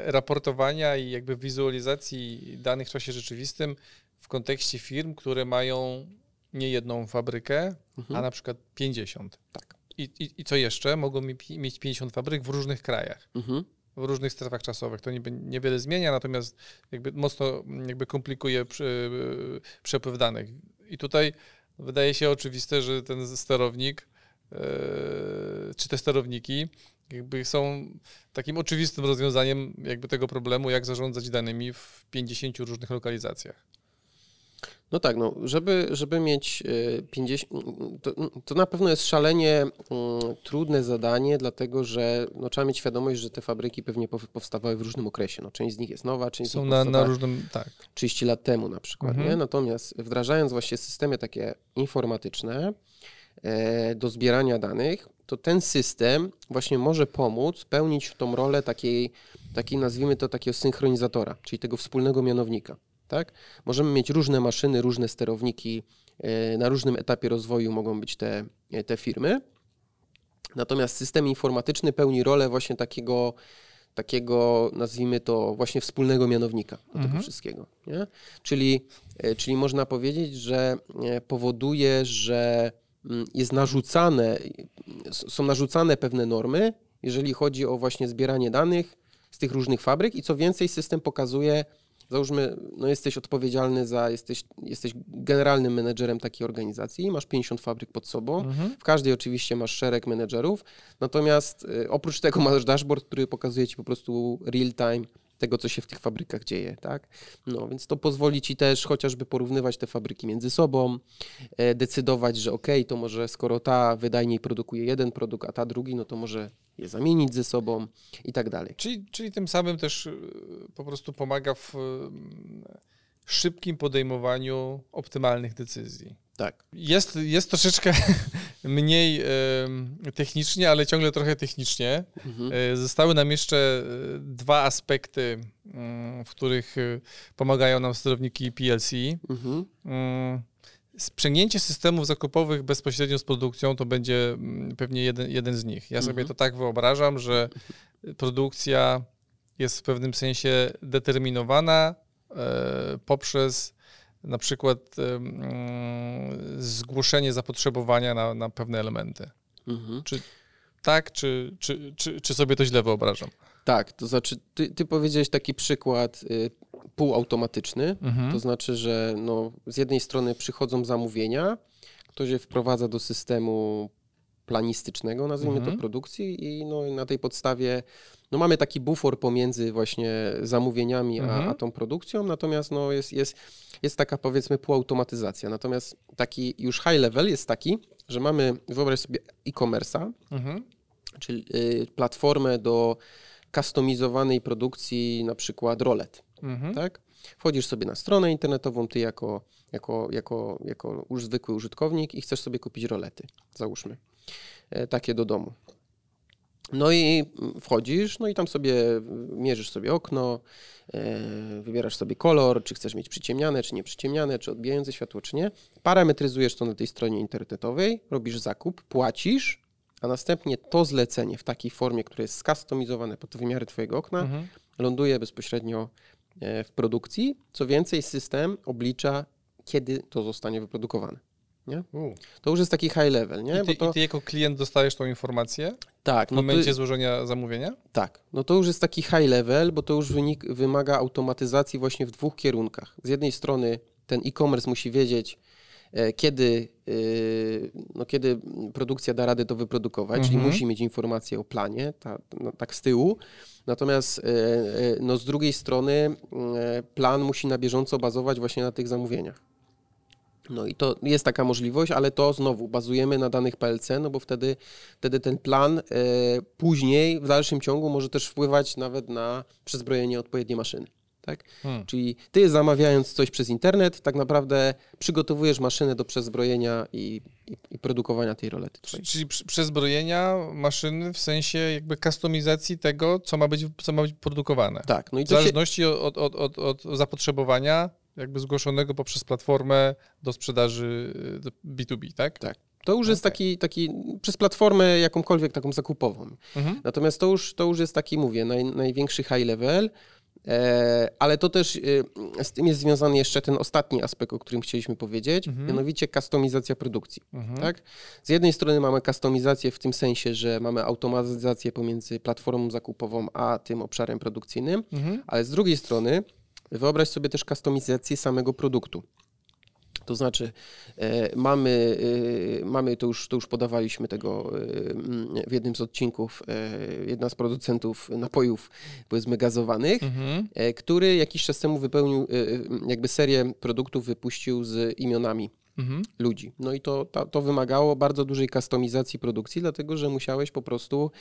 raportowania i jakby wizualizacji danych w czasie rzeczywistym w kontekście firm, które mają nie jedną fabrykę, mhm. a na przykład pięćdziesiąt. Tak. I, i, i co jeszcze? Mogą mieć pięćdziesiąt fabryk w różnych krajach, mhm. w różnych strefach czasowych. To niby niewiele zmienia, natomiast jakby mocno jakby komplikuje przepływ danych. I tutaj wydaje się oczywiste, że ten sterownik czy te sterowniki jakby są takim oczywistym rozwiązaniem jakby tego problemu, jak zarządzać danymi w pięćdziesięciu różnych lokalizacjach. No tak, no, żeby, żeby mieć pięćdziesiąt, to, to na pewno jest szalenie trudne zadanie, dlatego że no, trzeba mieć świadomość, że te fabryki pewnie powstawały w różnym okresie. No, część z nich jest nowa, część z nich powstała na różnym, tak. trzydzieści lat temu na przykład. Mhm. Nie? Natomiast wdrażając właśnie systemy takie informatyczne, do zbierania danych, to ten system właśnie może pomóc pełnić tą rolę takiej, takiej nazwijmy to takiego synchronizatora, czyli tego wspólnego mianownika. Tak? Możemy mieć różne maszyny, różne sterowniki, na różnym etapie rozwoju mogą być te, te firmy. Natomiast system informatyczny pełni rolę właśnie takiego, takiego nazwijmy to właśnie wspólnego mianownika do mhm. tego wszystkiego. Nie? Czyli, czyli można powiedzieć, że powoduje, że jest narzucane, są narzucane pewne normy, jeżeli chodzi o właśnie zbieranie danych z tych różnych fabryk i co więcej system pokazuje, załóżmy, no jesteś odpowiedzialny za, jesteś, jesteś generalnym menedżerem takiej organizacji, masz pięćdziesiąt fabryk pod sobą, mhm. w każdej oczywiście masz szereg menedżerów, natomiast oprócz tego masz dashboard, który pokazuje ci po prostu real time tego, co się w tych fabrykach dzieje, tak? No, więc to pozwoli ci też chociażby porównywać te fabryki między sobą, decydować, że okej, okay, to może skoro ta wydajniej produkuje jeden produkt, a ta drugi, no to może je zamienić ze sobą i tak dalej. Czyli, czyli tym samym też po prostu pomaga w szybkim podejmowaniu optymalnych decyzji. Tak. Jest, jest troszeczkę mniej y, technicznie, ale ciągle trochę technicznie. Mhm. Y, zostały nam jeszcze dwa aspekty, y, w których pomagają nam sterowniki P L C. Mhm. Y, sprzęgnięcie systemów zakupowych bezpośrednio z produkcją to będzie pewnie jeden, jeden z nich. Ja mhm. sobie to tak wyobrażam, że produkcja jest w pewnym sensie determinowana y, poprzez na przykład um, zgłoszenie zapotrzebowania na, na pewne elementy. Mhm. Czy tak, czy, czy, czy, czy sobie to źle wyobrażam? Tak, to znaczy ty, ty powiedziałeś taki przykład y, półautomatyczny, mhm. to znaczy, że no, z jednej strony przychodzą zamówienia, ktoś je wprowadza do systemu planistycznego, nazwijmy mhm. to, produkcji i no, na tej podstawie no, mamy taki bufor pomiędzy właśnie zamówieniami mhm. a, a tą produkcją, natomiast no, jest, jest, jest taka powiedzmy półautomatyzacja. Natomiast taki już high level jest taki, że mamy, wyobraź sobie e-commerce'a, mhm. czyli platformę do customizowanej produkcji, na przykład rolet. Mhm. Tak? Wchodzisz sobie na stronę internetową, ty jako, jako, jako, jako już zwykły użytkownik i chcesz sobie kupić rolety, załóżmy, takie do domu. No i wchodzisz, no i tam sobie mierzysz sobie okno, yy, wybierasz sobie kolor, czy chcesz mieć przyciemniane, czy nieprzyciemniane, czy odbijające światło, czy nie. Parametryzujesz to na tej stronie internetowej, robisz zakup, płacisz, a następnie to zlecenie w takiej formie, które jest skustomizowane pod wymiary twojego okna, mhm. ląduje bezpośrednio w produkcji. Co więcej, system oblicza, kiedy to zostanie wyprodukowane. Nie? To już jest taki high level. Nie? I, ty, Bo to... I ty jako klient dostajesz tą informację tak, w no momencie ty... złożenia zamówienia? Tak. No to już jest taki high level, bo to już wynik, wymaga automatyzacji właśnie w dwóch kierunkach. Z jednej strony ten e-commerce musi wiedzieć, kiedy, no, kiedy produkcja da radę to wyprodukować, mhm. czyli musi mieć informację o planie, ta, no, tak z tyłu. Natomiast no, z drugiej strony plan musi na bieżąco bazować właśnie na tych zamówieniach. No i to jest taka możliwość, ale to znowu bazujemy na danych P L C, no bo wtedy, wtedy ten plan y, później w dalszym ciągu może też wpływać nawet na przezbrojenie odpowiedniej maszyny. Tak? Hmm. Czyli ty zamawiając coś przez internet, tak naprawdę przygotowujesz maszynę do przezbrojenia i, i, i produkowania tej rolety. Czyli, czyli przezbrojenia maszyny w sensie jakby customizacji tego, co ma być, co ma być produkowane. Tak. No i w zależności się... od, od, od, od zapotrzebowania jakby zgłoszonego poprzez platformę do sprzedaży B dwa B, tak? Tak. To już okay. jest taki, taki, przez platformę jakąkolwiek taką zakupową. Mhm. Natomiast to już, to już jest taki, mówię, naj, największy high level, e, ale to też e, z tym jest związany jeszcze ten ostatni aspekt, o którym chcieliśmy powiedzieć, mhm. mianowicie customizacja produkcji, mhm. tak? Z jednej strony mamy customizację w tym sensie, że mamy automatyzację pomiędzy platformą zakupową a tym obszarem produkcyjnym, mhm. ale z drugiej strony wyobraź sobie też customizację samego produktu. To znaczy e, mamy, e, mamy to, już, to już podawaliśmy tego e, w jednym z odcinków, e, jedna z producentów napojów, powiedzmy, gazowanych, mhm. e, który jakiś czas temu wypełnił, e, jakby serię produktów wypuścił z imionami mhm. ludzi. No i to, ta, to wymagało bardzo dużej customizacji produkcji, dlatego że musiałeś po prostu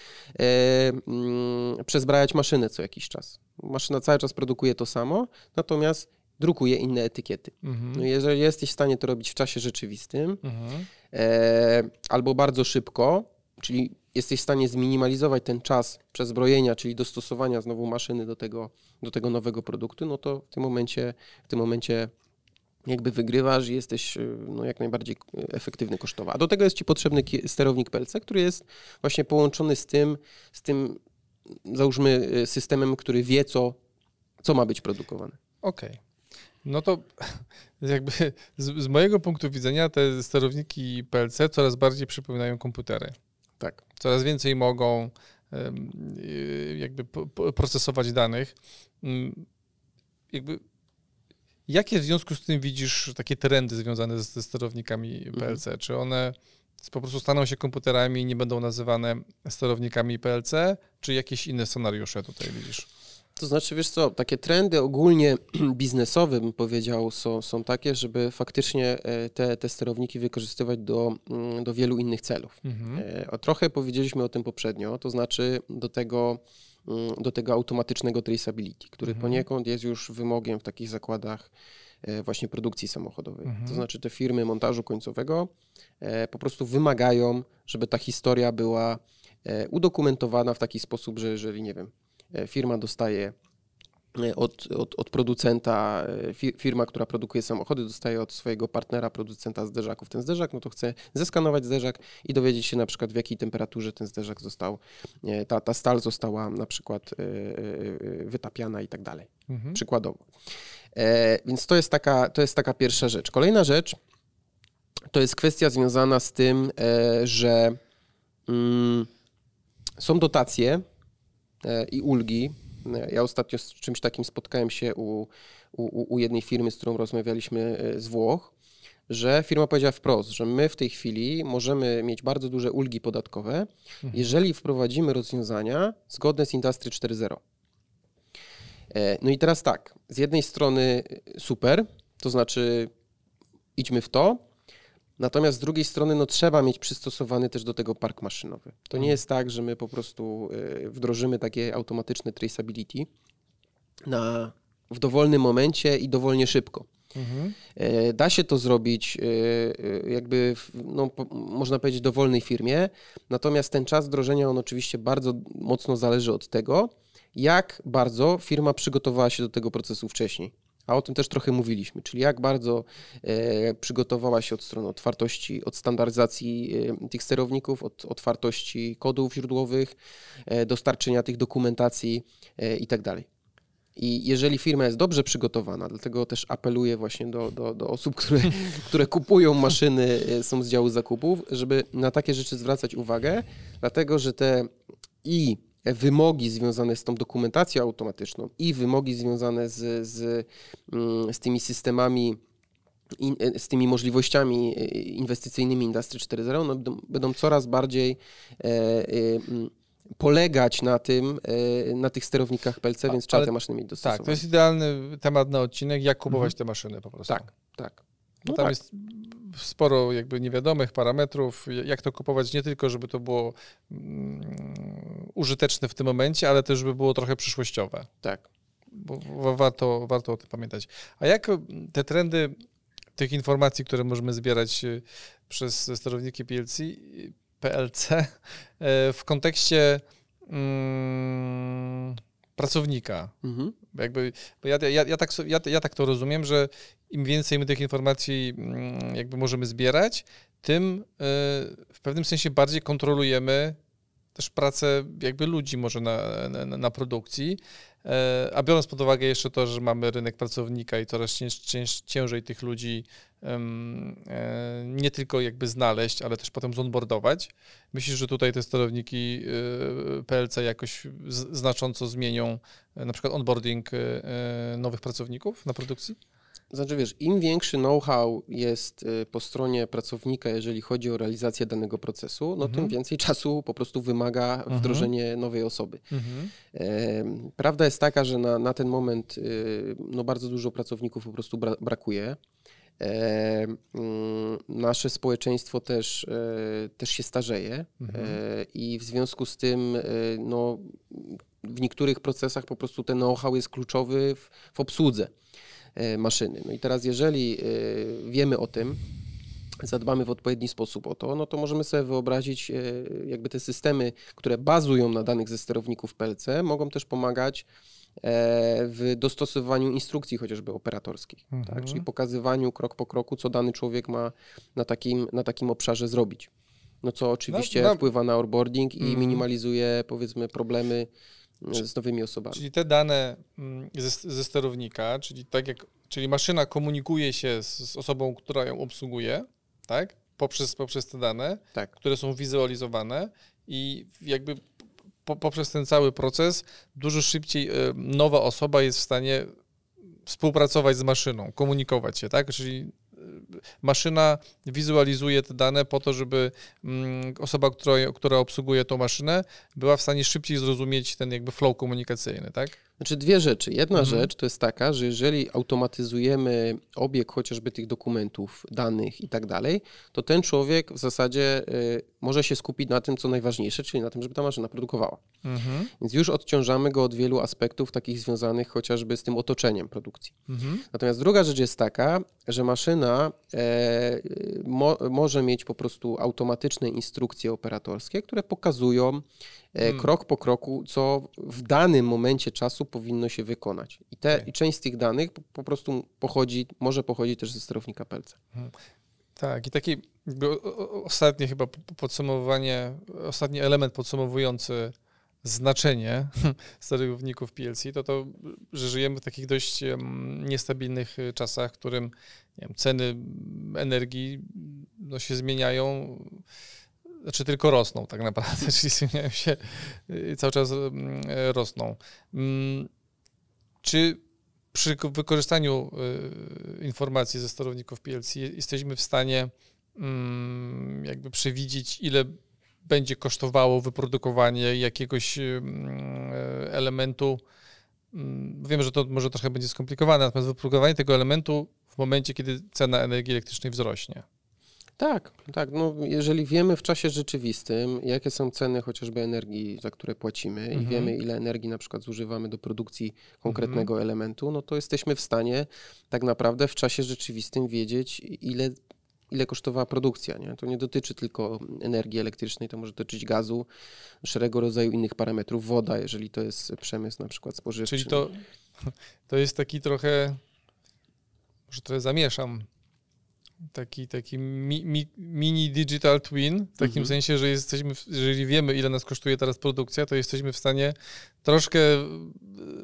e, m, przezbrajać maszynę co jakiś czas. Maszyna cały czas produkuje to samo, natomiast drukuje inne etykiety. Mhm. No jeżeli jesteś w stanie to robić w czasie rzeczywistym mhm. e, albo bardzo szybko, czyli jesteś w stanie zminimalizować ten czas przezbrojenia, czyli dostosowania znowu maszyny do tego, do tego nowego produktu, no to w tym momencie, w tym momencie jakby wygrywasz i jesteś no, jak najbardziej efektywny kosztowo. A do tego jest ci potrzebny sterownik P L C, który jest właśnie połączony z tym, z tym załóżmy systemem, który wie, co, co ma być produkowane. Okej. Okay. No to jakby z, z mojego punktu widzenia te sterowniki P L C coraz bardziej przypominają komputery. Tak. Coraz więcej mogą jakby procesować danych. Jakby jakie w związku z tym widzisz takie trendy związane ze sterownikami P L C? Mhm. Czy one po prostu staną się komputerami i nie będą nazywane sterownikami P L C? Czy jakieś inne scenariusze tutaj widzisz? To znaczy, wiesz co, takie trendy ogólnie biznesowe, bym powiedział, są, są takie, żeby faktycznie te, te sterowniki wykorzystywać do, do wielu innych celów. Mhm. Trochę powiedzieliśmy o tym poprzednio, to znaczy do tego... do tego automatycznego traceability, który mhm. poniekąd jest już wymogiem w takich zakładach właśnie produkcji samochodowej. Mhm. To znaczy te firmy montażu końcowego po prostu wymagają, żeby ta historia była udokumentowana w taki sposób, że jeżeli, nie wiem, firma dostaje od, od, od producenta, firma, która produkuje samochody, dostaje od swojego partnera, producenta zderzaków ten zderzak, no to chce zeskanować zderzak i dowiedzieć się na przykład, w jakiej temperaturze ten zderzak został, ta, ta stal została na przykład wytapiana i tak dalej, mhm. przykładowo. E, więc to jest, taka, to jest taka pierwsza rzecz. Kolejna rzecz to jest kwestia związana z tym, e, że mm, są dotacje e, i ulgi. Ja ostatnio z czymś takim spotkałem się u, u, u jednej firmy, z którą rozmawialiśmy z Włoch, że firma powiedziała wprost, że my w tej chwili możemy mieć bardzo duże ulgi podatkowe, mhm. jeżeli wprowadzimy rozwiązania zgodne z Industry cztery zero. No i teraz tak, z jednej strony super, to znaczy idźmy w to, Natomiast z drugiej strony no, trzeba mieć przystosowany też do tego park maszynowy. To nie jest tak, że my po prostu wdrożymy takie automatyczne traceability na, w dowolnym momencie i dowolnie szybko. Mhm. Da się to zrobić jakby, w, no, można powiedzieć, dowolnej firmie, natomiast ten czas wdrożenia on oczywiście bardzo mocno zależy od tego, jak bardzo firma przygotowała się do tego procesu wcześniej. A o tym też trochę mówiliśmy, czyli jak bardzo e, przygotowała się od strony otwartości, od standaryzacji e, tych sterowników, od otwartości kodów źródłowych, e, dostarczenia tych dokumentacji e, i tak dalej. I jeżeli firma jest dobrze przygotowana, dlatego też apeluję właśnie do, do, do osób, które, które kupują maszyny, są z działu zakupów, żeby na takie rzeczy zwracać uwagę, dlatego że te i wymogi związane z tą dokumentacją automatyczną i wymogi związane z, z, z tymi systemami, z tymi możliwościami inwestycyjnymi Industry cztery zero no, będą coraz bardziej e, e, polegać na tym, na tych sterownikach P L C, więc trzeba te maszyny mieć dostosowane. Tak, to jest idealny temat na odcinek, jak kupować mhm. te maszyny po prostu. Tak, tak. No tam tak. jest sporo jakby niewiadomych parametrów, jak to kupować, nie tylko żeby to było mm, użyteczne w tym momencie, ale też żeby było trochę przyszłościowe. Tak. Bo, bo warto, warto o tym pamiętać. A jak te trendy tych informacji, które możemy zbierać przez sterowniki P L C, P L C w kontekście mm, pracownika? Mhm. Jakby, bo ja, ja, ja, tak, ja, ja tak to rozumiem, że im więcej my tych informacji jakby możemy zbierać, tym w pewnym sensie bardziej kontrolujemy też pracę jakby ludzi może na, na, na produkcji, a biorąc pod uwagę jeszcze to, że mamy rynek pracownika i coraz cięż, cięż, ciężej tych ludzi nie tylko jakby znaleźć, ale też potem zonboardować. Myślisz, że tutaj te sterowniki P L C jakoś znacząco zmienią na przykład onboarding nowych pracowników na produkcji? Znaczy wiesz, im większy know-how jest po stronie pracownika, jeżeli chodzi o realizację danego procesu, no mhm. tym więcej czasu po prostu wymaga mhm. wdrożenie nowej osoby. Mhm. Prawda jest taka, że na, na ten moment no bardzo dużo pracowników po prostu bra- brakuje. E, nasze społeczeństwo też, e, też się starzeje mhm. e, i w związku z tym e, no, w niektórych procesach po prostu ten know-how jest kluczowy w, w obsłudze e, maszyny. No i teraz jeżeli e, wiemy o tym, zadbamy w odpowiedni sposób o to, no to możemy sobie wyobrazić, e, jakby te systemy, które bazują na danych ze sterowników P L C, mogą też pomagać w dostosowaniu instrukcji chociażby operatorskich, mhm. tak? Czyli pokazywaniu krok po kroku, co dany człowiek ma na takim, na takim obszarze zrobić. No co oczywiście no, no. wpływa na onboarding i mhm. minimalizuje, powiedzmy, problemy czyli, z nowymi osobami. Czyli te dane ze, ze sterownika, czyli, tak jak, czyli maszyna komunikuje się z, z osobą, która ją obsługuje, tak? Poprzez, poprzez te dane, tak. które są wizualizowane i jakby poprzez ten cały proces dużo szybciej nowa osoba jest w stanie współpracować z maszyną, komunikować się, tak? Czyli maszyna wizualizuje te dane po to, żeby osoba, która, która obsługuje tą maszynę, była w stanie szybciej zrozumieć ten jakby flow komunikacyjny, tak? Znaczy dwie rzeczy. Jedna mhm. rzecz to jest taka, że jeżeli automatyzujemy obieg chociażby tych dokumentów, danych i tak dalej, to ten człowiek w zasadzie y, może się skupić na tym, co najważniejsze, czyli na tym, żeby ta maszyna produkowała. Mhm. Więc już odciążamy go od wielu aspektów takich związanych chociażby z tym otoczeniem produkcji. Mhm. Natomiast druga rzecz jest taka, że maszyna y, mo, może mieć po prostu automatyczne instrukcje operatorskie, które pokazują Hmm. krok po kroku, co w danym momencie czasu powinno się wykonać. I, te, okay. i część z tych danych po, po prostu pochodzi, może pochodzi też ze sterownika P L C. Hmm. Tak, i takie ostatnie chyba podsumowanie, ostatni element podsumowujący znaczenie sterowników P L C to to, że żyjemy w takich dość niestabilnych czasach, w którym nie wiem, ceny energii no, się zmieniają. Znaczy tylko rosną tak naprawdę, czyli zmieniają się cały czas rosną. Czy przy wykorzystaniu informacji ze sterowników P L C jesteśmy w stanie jakby przewidzieć, ile będzie kosztowało wyprodukowanie jakiegoś elementu? Wiem, że to może trochę będzie skomplikowane, natomiast wyprodukowanie tego elementu w momencie, kiedy cena energii elektrycznej wzrośnie. Tak, tak. No, jeżeli wiemy w czasie rzeczywistym, jakie są ceny chociażby energii, za które płacimy mhm. i wiemy, ile energii na przykład zużywamy do produkcji konkretnego mhm. elementu, no to jesteśmy w stanie tak naprawdę w czasie rzeczywistym wiedzieć, ile, ile kosztowała produkcja. Nie? To nie dotyczy tylko energii elektrycznej, to może dotyczyć gazu, szeregu rodzaju innych parametrów, woda, jeżeli to jest przemysł na przykład spożywczy. Czyli to, to jest taki trochę, może trochę zamieszam, Taki, taki mi, mi, mini digital twin, w takim mhm. sensie, że jesteśmy, jeżeli wiemy, ile nas kosztuje teraz produkcja, to jesteśmy w stanie troszkę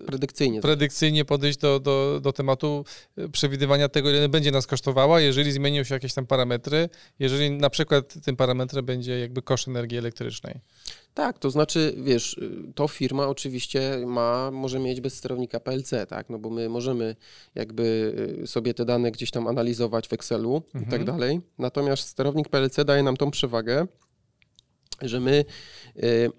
predykcyjnie, predykcyjnie podejść do, do, do tematu przewidywania tego, ile będzie nas kosztowała, jeżeli zmienią się jakieś tam parametry, jeżeli na przykład tym parametrem będzie jakby koszt energii elektrycznej. Tak, to znaczy, wiesz, to firma oczywiście ma, może mieć bez sterownika P L C, tak, no bo my możemy jakby sobie te dane gdzieś tam analizować w Excelu mhm. i tak dalej, natomiast sterownik P L C daje nam tą przewagę, że my y, y,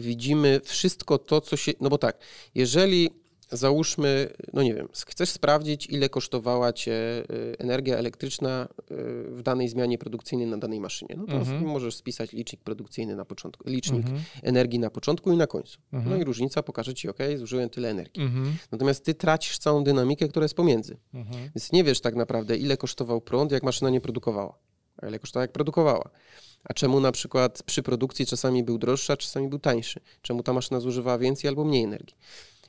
widzimy wszystko to, co się, no bo tak, jeżeli załóżmy, no nie wiem, chcesz sprawdzić, ile kosztowała cię energia elektryczna w danej zmianie produkcyjnej na danej maszynie. No to mhm. możesz spisać licznik produkcyjny na początku, licznik mhm. energii na początku i na końcu. Mhm. No i różnica pokaże ci, ok, zużyłem tyle energii. Mhm. Natomiast ty tracisz całą dynamikę, która jest pomiędzy. Mhm. Więc nie wiesz tak naprawdę, ile kosztował prąd, jak maszyna nie produkowała, a ile kosztowała, jak produkowała. A czemu na przykład przy produkcji czasami był droższy, a czasami był tańszy? Czemu ta maszyna zużywała więcej albo mniej energii?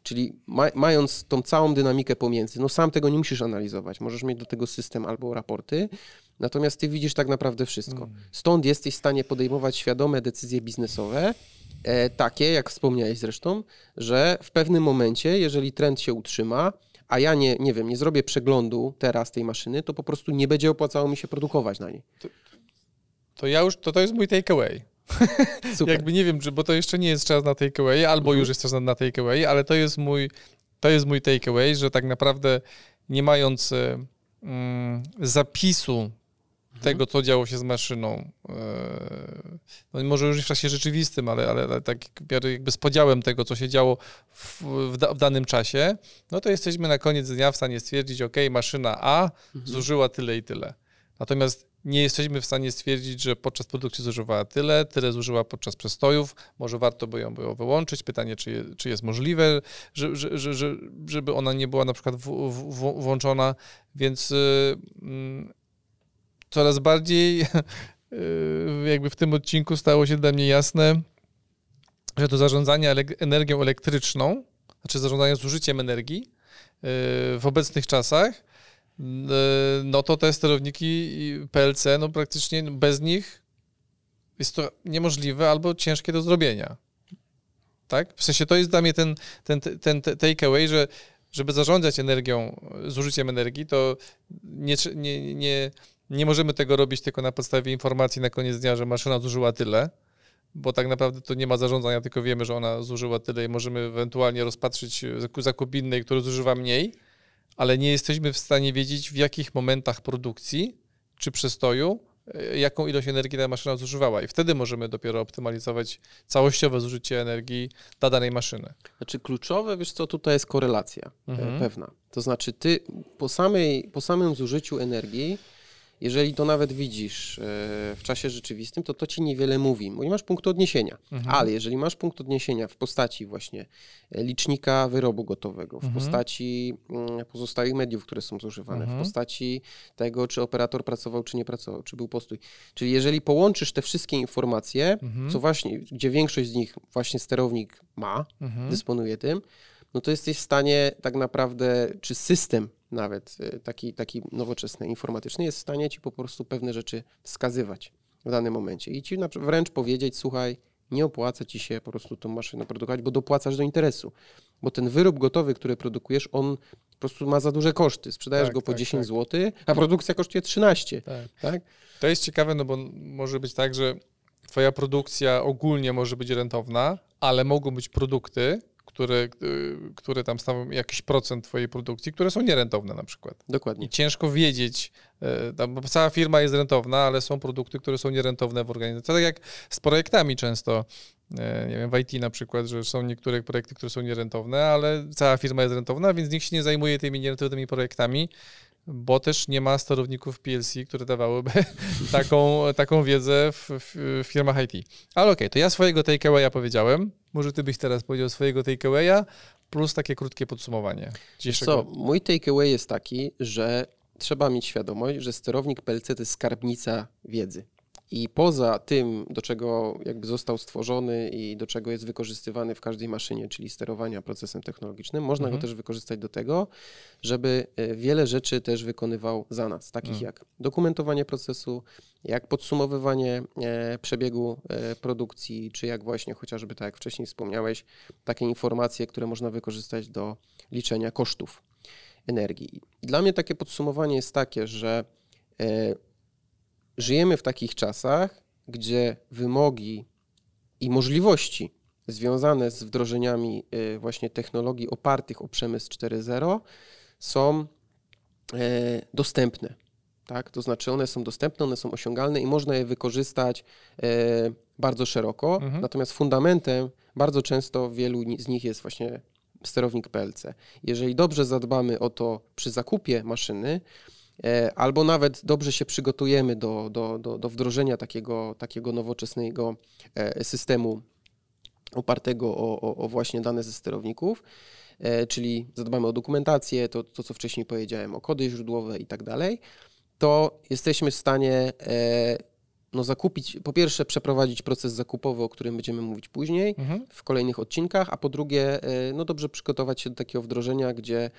Czyli ma, mając tą całą dynamikę pomiędzy, no sam tego nie musisz analizować. Możesz mieć do tego system albo raporty, natomiast ty widzisz tak naprawdę wszystko. Stąd jesteś w stanie podejmować świadome decyzje biznesowe, e, takie jak wspomniałeś zresztą, że w pewnym momencie, jeżeli trend się utrzyma, a ja nie, nie wiem, nie zrobię przeglądu teraz tej maszyny, to po prostu nie będzie opłacało mi się produkować na niej. To, to ja już, to, to jest mój takeaway. Jakby nie wiem, czy, bo to jeszcze nie jest czas na takeaway, albo już jest czas na takeaway, ale to jest mój, to jest mój takeaway, że tak naprawdę nie mając mm, zapisu tego, co działo się z maszyną, no może już w czasie rzeczywistym, ale, ale, ale tak jakby z podziałem tego, co się działo w, w, da, w danym czasie, no to jesteśmy na koniec dnia w stanie stwierdzić, ok, maszyna A zużyła tyle i tyle. Natomiast nie jesteśmy w stanie stwierdzić, że podczas produkcji zużywała tyle, tyle zużyła podczas przestojów, może warto by ją było wyłączyć. Pytanie, czy, je, czy jest możliwe, że, że, że, żeby ona nie była na przykład w, w, włączona, więc yy, coraz bardziej yy, jakby w tym odcinku stało się dla mnie jasne, że to zarządzanie energią elektryczną, znaczy zarządzanie zużyciem energii yy, w obecnych czasach, no to te sterowniki P L C, no praktycznie bez nich jest to niemożliwe albo ciężkie do zrobienia. Tak? W sensie to jest dla mnie ten, ten, ten takeaway, że żeby zarządzać energią, zużyciem energii, to nie, nie, nie, nie możemy tego robić tylko na podstawie informacji na koniec dnia, że maszyna zużyła tyle, bo tak naprawdę to nie ma zarządzania, tylko wiemy, że ona zużyła tyle i możemy ewentualnie rozpatrzyć zakup innej, który zużywa mniej, ale nie jesteśmy w stanie wiedzieć, w jakich momentach produkcji czy przestoju, jaką ilość energii ta maszyna zużywała. I wtedy możemy dopiero optymalizować całościowe zużycie energii dla danej maszyny. Znaczy kluczowe, wiesz co, tutaj jest korelacja mhm. pewna. To znaczy ty po, samej, po samym zużyciu energii, jeżeli to nawet widzisz w czasie rzeczywistym, to to ci niewiele mówi, bo nie masz punktu odniesienia. Mhm. Ale jeżeli masz punkt odniesienia w postaci właśnie licznika wyrobu gotowego, w mhm. postaci pozostałych mediów, które są zużywane, mhm. w postaci tego, czy operator pracował, czy nie pracował, czy był postój. Czyli jeżeli połączysz te wszystkie informacje, mhm. co właśnie, gdzie większość z nich właśnie sterownik ma, mhm. dysponuje tym, no to jesteś w stanie tak naprawdę, czy system nawet taki, taki nowoczesny, informatyczny, jest w stanie ci po prostu pewne rzeczy wskazywać w danym momencie i ci wręcz powiedzieć, słuchaj, nie opłaca ci się po prostu tą maszynę produkować, bo dopłacasz do interesu, bo ten wyrób gotowy, który produkujesz, on po prostu ma za duże koszty, sprzedajesz tak, go po tak, dziesięć tak. zł, a produkcja kosztuje trzynaście. Tak. Tak? To jest ciekawe, no bo może być tak, że twoja produkcja ogólnie może być rentowna, ale mogą być produkty, Które, które tam stanowią jakiś procent twojej produkcji, które są nierentowne na przykład. Dokładnie. I ciężko wiedzieć, bo cała firma jest rentowna, ale są produkty, które są nierentowne w organizacji. Tak jak z projektami często, nie wiem, w I T na przykład, że są niektóre projekty, które są nierentowne, ale cała firma jest rentowna, więc nikt się nie zajmuje tymi nierentownymi projektami, bo też nie ma sterowników P L C, które dawałyby taką, taką wiedzę w, w firmach I T. Ale okej, okay, to ja swojego takeawaya powiedziałem. Może ty byś teraz powiedział swojego takeawaya plus takie krótkie podsumowanie. Co, mój takeaway jest taki, że trzeba mieć świadomość, że sterownik P L C to jest skarbnica wiedzy. I poza tym, do czego jakby został stworzony i do czego jest wykorzystywany w każdej maszynie, czyli sterowania procesem technologicznym, można mhm. go też wykorzystać do tego, żeby wiele rzeczy też wykonywał za nas, takich mhm. jak dokumentowanie procesu, jak podsumowywanie e, przebiegu e, produkcji, czy jak właśnie chociażby, tak jak wcześniej wspomniałeś, takie informacje, które można wykorzystać do liczenia kosztów energii. I dla mnie takie podsumowanie jest takie, że e, żyjemy w takich czasach, gdzie wymogi i możliwości związane z wdrożeniami właśnie technologii opartych o przemysł cztery zero są dostępne. Tak? To znaczy one są dostępne, one są osiągalne i można je wykorzystać bardzo szeroko. Mhm. Natomiast fundamentem bardzo często wielu z nich jest właśnie sterownik P L C. Jeżeli dobrze zadbamy o to przy zakupie maszyny, albo nawet dobrze się przygotujemy do, do, do, do wdrożenia takiego, takiego nowoczesnego systemu opartego o, o, o właśnie dane ze sterowników, czyli zadbamy o dokumentację, to, to co wcześniej powiedziałem, o kody źródłowe i tak dalej, to jesteśmy w stanie no, zakupić, po pierwsze przeprowadzić proces zakupowy, o którym będziemy mówić później mhm. w kolejnych odcinkach, a po drugie no, dobrze przygotować się do takiego wdrożenia, gdzie,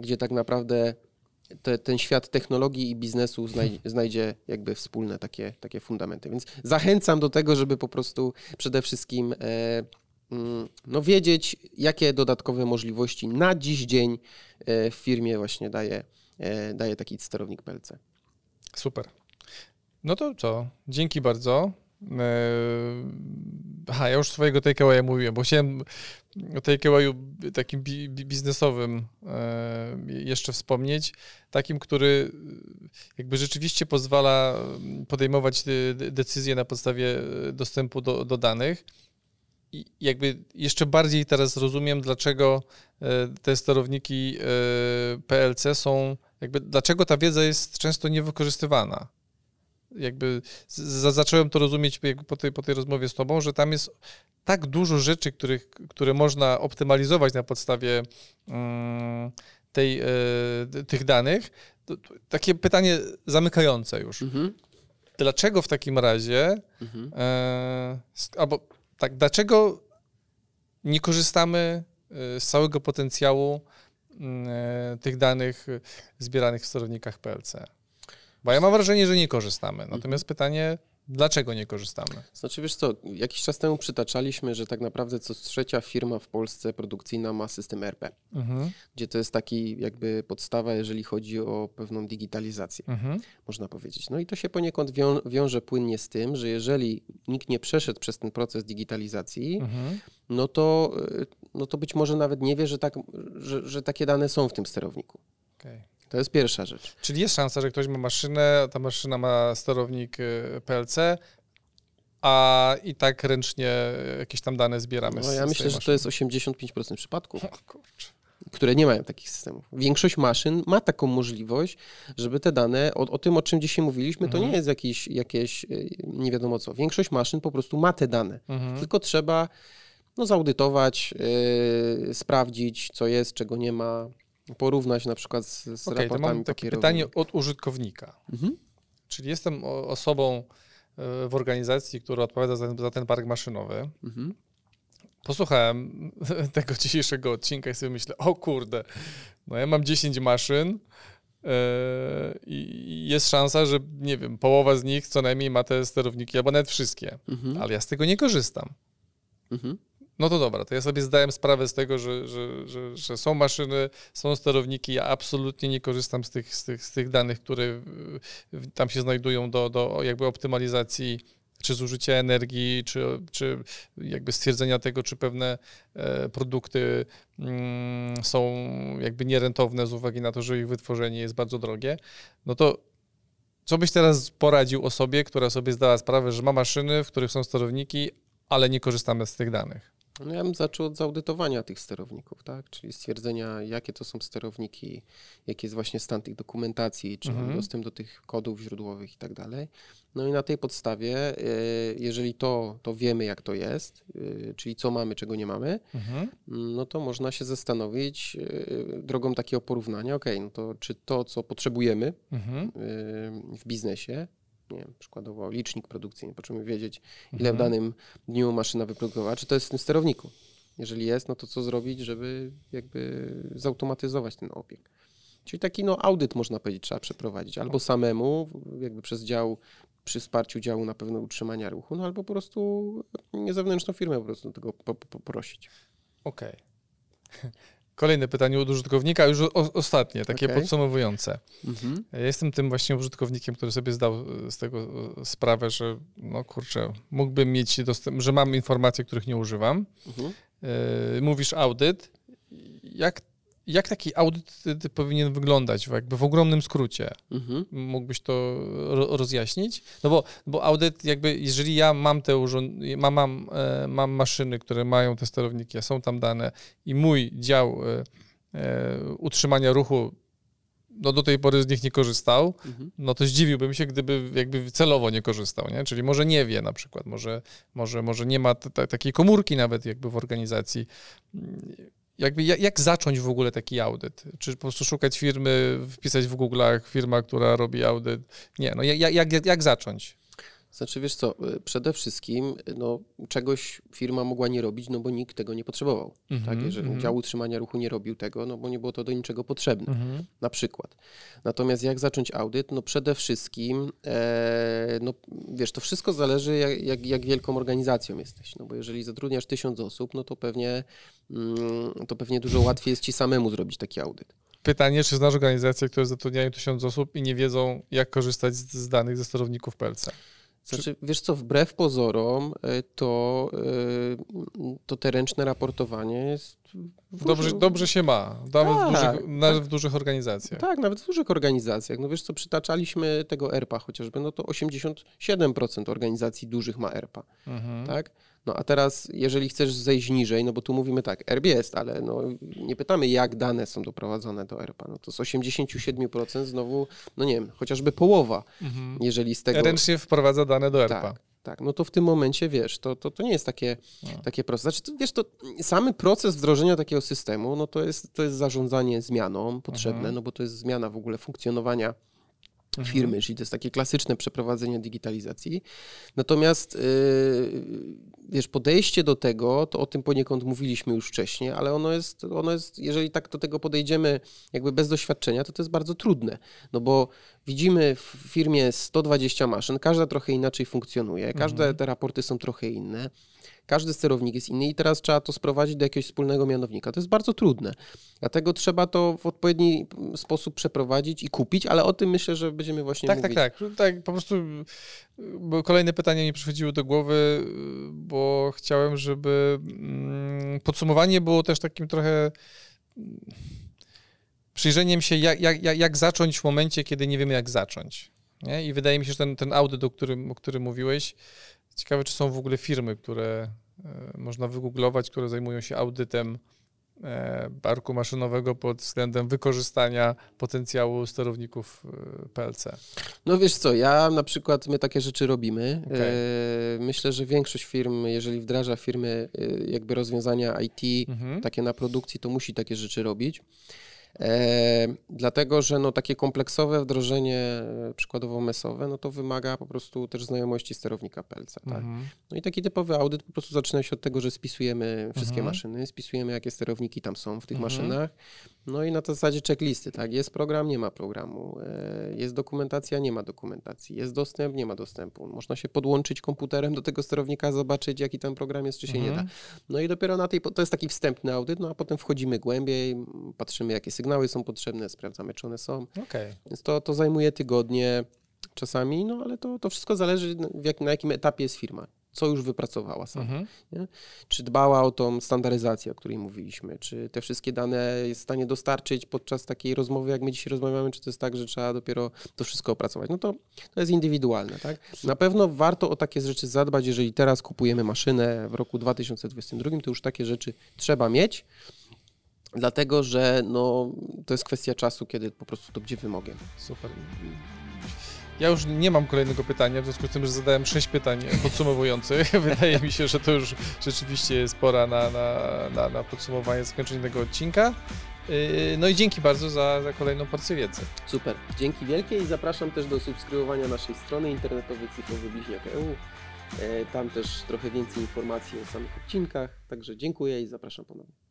gdzie tak naprawdę Te, ten świat technologii i biznesu znajdzie, znajdzie jakby wspólne takie, takie fundamenty. Więc zachęcam do tego, żeby po prostu przede wszystkim e, no, wiedzieć, jakie dodatkowe możliwości na dziś dzień e, w firmie właśnie daje, e, daje taki sterownik P L C. Super. No to co? Dzięki bardzo. Aha, ja już swojego takeawaya mówiłem, bo chciałem o takeawayu takim bi- biznesowym jeszcze wspomnieć, takim, który jakby rzeczywiście pozwala podejmować decyzje na podstawie dostępu do, do danych. I jakby jeszcze bardziej teraz rozumiem, dlaczego te sterowniki P L C są, jakby dlaczego ta wiedza jest często niewykorzystywana. Jakby z- zacząłem to rozumieć po tej, po tej rozmowie z tobą, że tam jest tak dużo rzeczy, których, które można optymalizować na podstawie mm, tej, y, tych danych. To, to, takie pytanie zamykające już. Mhm. Dlaczego w takim razie, mhm. y, albo tak, dlaczego nie korzystamy z całego potencjału y, tych danych zbieranych w sterownikach P L C? Bo ja mam wrażenie, że nie korzystamy. Natomiast mhm. pytanie, dlaczego nie korzystamy? Znaczy, wiesz co, jakiś czas temu przytaczaliśmy, że tak naprawdę co trzecia firma w Polsce produkcyjna ma system E R P, mhm. gdzie to jest taki jakby podstawa, jeżeli chodzi o pewną digitalizację, mhm. można powiedzieć. No i to się poniekąd wią- wiąże płynnie z tym, że jeżeli nikt nie przeszedł przez ten proces digitalizacji, mhm. no to, no to być może nawet nie wie, że, tak, że, że takie dane są w tym sterowniku. Okej. Okay. To jest pierwsza rzecz. Czyli jest szansa, że ktoś ma maszynę, a ta maszyna ma sterownik P L C, a i tak ręcznie jakieś tam dane zbieramy. No, ja myślę, że to jest osiemdziesiąt pięć procent przypadków, o kurczę, które nie mają takich systemów. Większość maszyn ma taką możliwość, żeby te dane, o, o tym, o czym dzisiaj mówiliśmy, to mhm. nie jest jakieś, jakieś nie wiadomo co. Większość maszyn po prostu ma te dane, mhm. tylko trzeba no, zaudytować, yy, sprawdzić, co jest, czego nie ma. Porównać na przykład z, z okay, raportami to mam takie papierowymi. Pytanie od użytkownika. Mhm. Czyli jestem osobą w organizacji, która odpowiada za ten, za ten park maszynowy. Mhm. Posłuchałem tego dzisiejszego odcinka i sobie myślę, o kurde, no ja mam dziesięć maszyn i jest szansa, że nie wiem, połowa z nich co najmniej ma te sterowniki, albo nawet wszystkie, mhm. ale ja z tego nie korzystam. Mhm. No to dobra, to ja sobie zdałem sprawę z tego, że, że, że, że są maszyny, są sterowniki, ja absolutnie nie korzystam z tych, z tych, z tych danych, które tam się znajdują do, do jakby optymalizacji czy zużycia energii, czy, czy jakby stwierdzenia tego, czy pewne produkty są jakby nierentowne z uwagi na to, że ich wytworzenie jest bardzo drogie, no to co byś teraz poradził osobie, która sobie zdała sprawę, że ma maszyny, w których są sterowniki, ale nie korzystamy z tych danych? No ja bym zaczął od zaudytowania tych sterowników, tak? Czyli stwierdzenia, jakie to są sterowniki, jaki jest właśnie stan tych dokumentacji, czy mhm. dostęp do tych kodów źródłowych i tak dalej. No i na tej podstawie, jeżeli to, to wiemy, jak to jest, czyli co mamy, czego nie mamy, mhm. no to można się zastanowić drogą takiego porównania, okej, okay, no to czy to, co potrzebujemy mhm. w biznesie, nie wiem, przykładowo licznik produkcyjny, potrzebujemy wiedzieć, ile mhm. w danym dniu maszyna wyprodukowała, czy to jest w tym sterowniku. Jeżeli jest, no to co zrobić, żeby jakby zautomatyzować ten obieg. Czyli taki no, audyt, można powiedzieć, trzeba przeprowadzić. Albo samemu, jakby przez dział, przy wsparciu działu na pewno utrzymania ruchu, no albo po prostu zewnętrzną firmę po prostu do tego poprosić. Okej. Okay. Kolejne pytanie od użytkownika, już o, ostatnie, takie okay. podsumowujące. Mhm. Ja jestem tym właśnie użytkownikiem, który sobie zdał z tego sprawę, że no kurczę, mógłbym mieć dostęp, że mam informacje, których nie używam. Mhm. Yy, mówisz audyt. Jak, jak taki audyt powinien wyglądać w, jakby w ogromnym skrócie? Mhm. Mógłbyś to ro, rozjaśnić? No bo, bo audyt jakby, jeżeli ja mam te urząd- mam, mam, e, mam maszyny, które mają te sterowniki, są tam dane i mój dział e, e, utrzymania ruchu no do tej pory z nich nie korzystał, mhm. no to zdziwiłbym się, gdyby jakby celowo nie korzystał, nie? Czyli może nie wie na przykład, może, może, może nie ma t- t- takiej komórki nawet jakby w organizacji. Jakby jak zacząć w ogóle taki audyt? Czy po prostu szukać firmy, wpisać w Google'ach firma, która robi audyt? Nie, no jak, jak, jak zacząć? Znaczy wiesz co, przede wszystkim no, czegoś firma mogła nie robić, no bo nikt tego nie potrzebował. Mm-hmm, tak? Jeżeli mm-hmm. dział utrzymania ruchu nie robił tego, no bo nie było to do niczego potrzebne, mm-hmm. na przykład. Natomiast jak zacząć audyt? No przede wszystkim, e, no wiesz, to wszystko zależy jak, jak, jak wielką organizacją jesteś, no bo jeżeli zatrudniasz tysiąc osób, no to pewnie, mm, to pewnie dużo łatwiej jest ci samemu zrobić taki audyt. Pytanie, czy znasz organizacje, które zatrudniają tysiąc osób i nie wiedzą, jak korzystać z, z danych ze sterowników P L C? Znaczy, wiesz co, wbrew pozorom to, to te ręczne raportowanie jest... Dobrze, dobrze się ma, nawet, tak, w dużych, nawet tak. w dużych organizacjach. Tak, nawet w dużych organizacjach. No wiesz co, przytaczaliśmy tego E R P-a chociażby, no to osiemdziesiąt siedem procent organizacji dużych ma E R P-a, mhm. tak? No a teraz, jeżeli chcesz zejść niżej, no bo tu mówimy tak, E R P jest, ale no, nie pytamy, jak dane są doprowadzone do E R P-a. No to z osiemdziesiąt siedem procent znowu, no nie wiem, chociażby połowa, mhm. jeżeli z tego... Ręcznie wprowadza dane do E R P-a. Tak, tak, no to w tym momencie, wiesz, to, to, to nie jest takie, takie proste. Znaczy, to, wiesz, to samy proces wdrożenia takiego systemu, no to jest, to jest zarządzanie zmianą potrzebne, mhm. no bo to jest zmiana w ogóle funkcjonowania firmy, mhm. czyli to jest takie klasyczne przeprowadzenie digitalizacji. Natomiast yy, wiesz, podejście do tego, to o tym poniekąd mówiliśmy już wcześniej, ale ono jest, ono jest, jeżeli tak do tego podejdziemy jakby bez doświadczenia, to to jest bardzo trudne, no bo widzimy w firmie sto dwadzieścia maszyn, każda trochę inaczej funkcjonuje, każde mhm. te raporty są trochę inne, każdy sterownik jest inny i teraz trzeba to sprowadzić do jakiegoś wspólnego mianownika. To jest bardzo trudne, dlatego trzeba to w odpowiedni sposób przeprowadzić i kupić, ale o tym myślę, że będziemy właśnie tak, mówić. Tak, tak, tak. Po prostu bo kolejne pytanie mi przychodziło do głowy, bo chciałem, żeby podsumowanie było też takim trochę przyjrzeniem się, jak, jak, jak zacząć w momencie, kiedy nie wiemy, jak zacząć. Nie? I wydaje mi się, że ten, ten audyt, o którym, o którym mówiłeś, ciekawe, czy są w ogóle firmy, które można wygooglować, które zajmują się audytem parku maszynowego pod względem wykorzystania potencjału sterowników P L C. No wiesz co, ja na przykład, my takie rzeczy robimy. Okay. Myślę, że większość firm, jeżeli wdraża firmy jakby rozwiązania I T, mhm. takie na produkcji, to musi takie rzeczy robić. E, dlatego, że no, takie kompleksowe wdrożenie przykładowo mesowe, no to wymaga po prostu też znajomości sterownika P L C. Tak? Mhm. No i taki typowy audyt po prostu zaczyna się od tego, że spisujemy wszystkie mhm. maszyny, spisujemy jakie sterowniki tam są w tych mhm. maszynach, no i na tej zasadzie checklisty, tak, jest program, nie ma programu, e, jest dokumentacja, nie ma dokumentacji, jest dostęp, nie ma dostępu, można się podłączyć komputerem do tego sterownika, zobaczyć jaki tam program jest, czy się mhm. nie da. No i dopiero na tej, to jest taki wstępny audyt, no a potem wchodzimy głębiej, patrzymy jakie sygnały Sygnały są potrzebne, sprawdzamy, czy one są. Okay. Więc to, to zajmuje tygodnie czasami, no ale to, to wszystko zależy, w jak, na jakim etapie jest firma. co już wypracowała sama. Mhm. Nie? Czy dbała o tą standaryzację, o której mówiliśmy, czy te wszystkie dane jest w stanie dostarczyć podczas takiej rozmowy, jak my dzisiaj rozmawiamy, czy to jest tak, że trzeba dopiero to wszystko opracować. No to, to jest indywidualne, tak? Na pewno warto o takie rzeczy zadbać, jeżeli teraz kupujemy maszynę w roku dwa tysiące dwudziestym drugim, to już takie rzeczy trzeba mieć, dlatego że no, to jest kwestia czasu, kiedy po prostu to będzie wymogiem. Super. Ja już nie mam kolejnego pytania, w związku z tym, że zadałem sześć pytań podsumowujących. Wydaje mi się, że to już rzeczywiście jest pora na, na, na, na podsumowanie, zakończenie tego odcinka. No i dzięki bardzo za, za kolejną porcję wiedzy. Super, dzięki wielkie i zapraszam też do subskrybowania naszej strony internetowej cyfrowy bliźniak kropka e u. Tam też trochę więcej informacji o samych odcinkach, także dziękuję i zapraszam ponownie.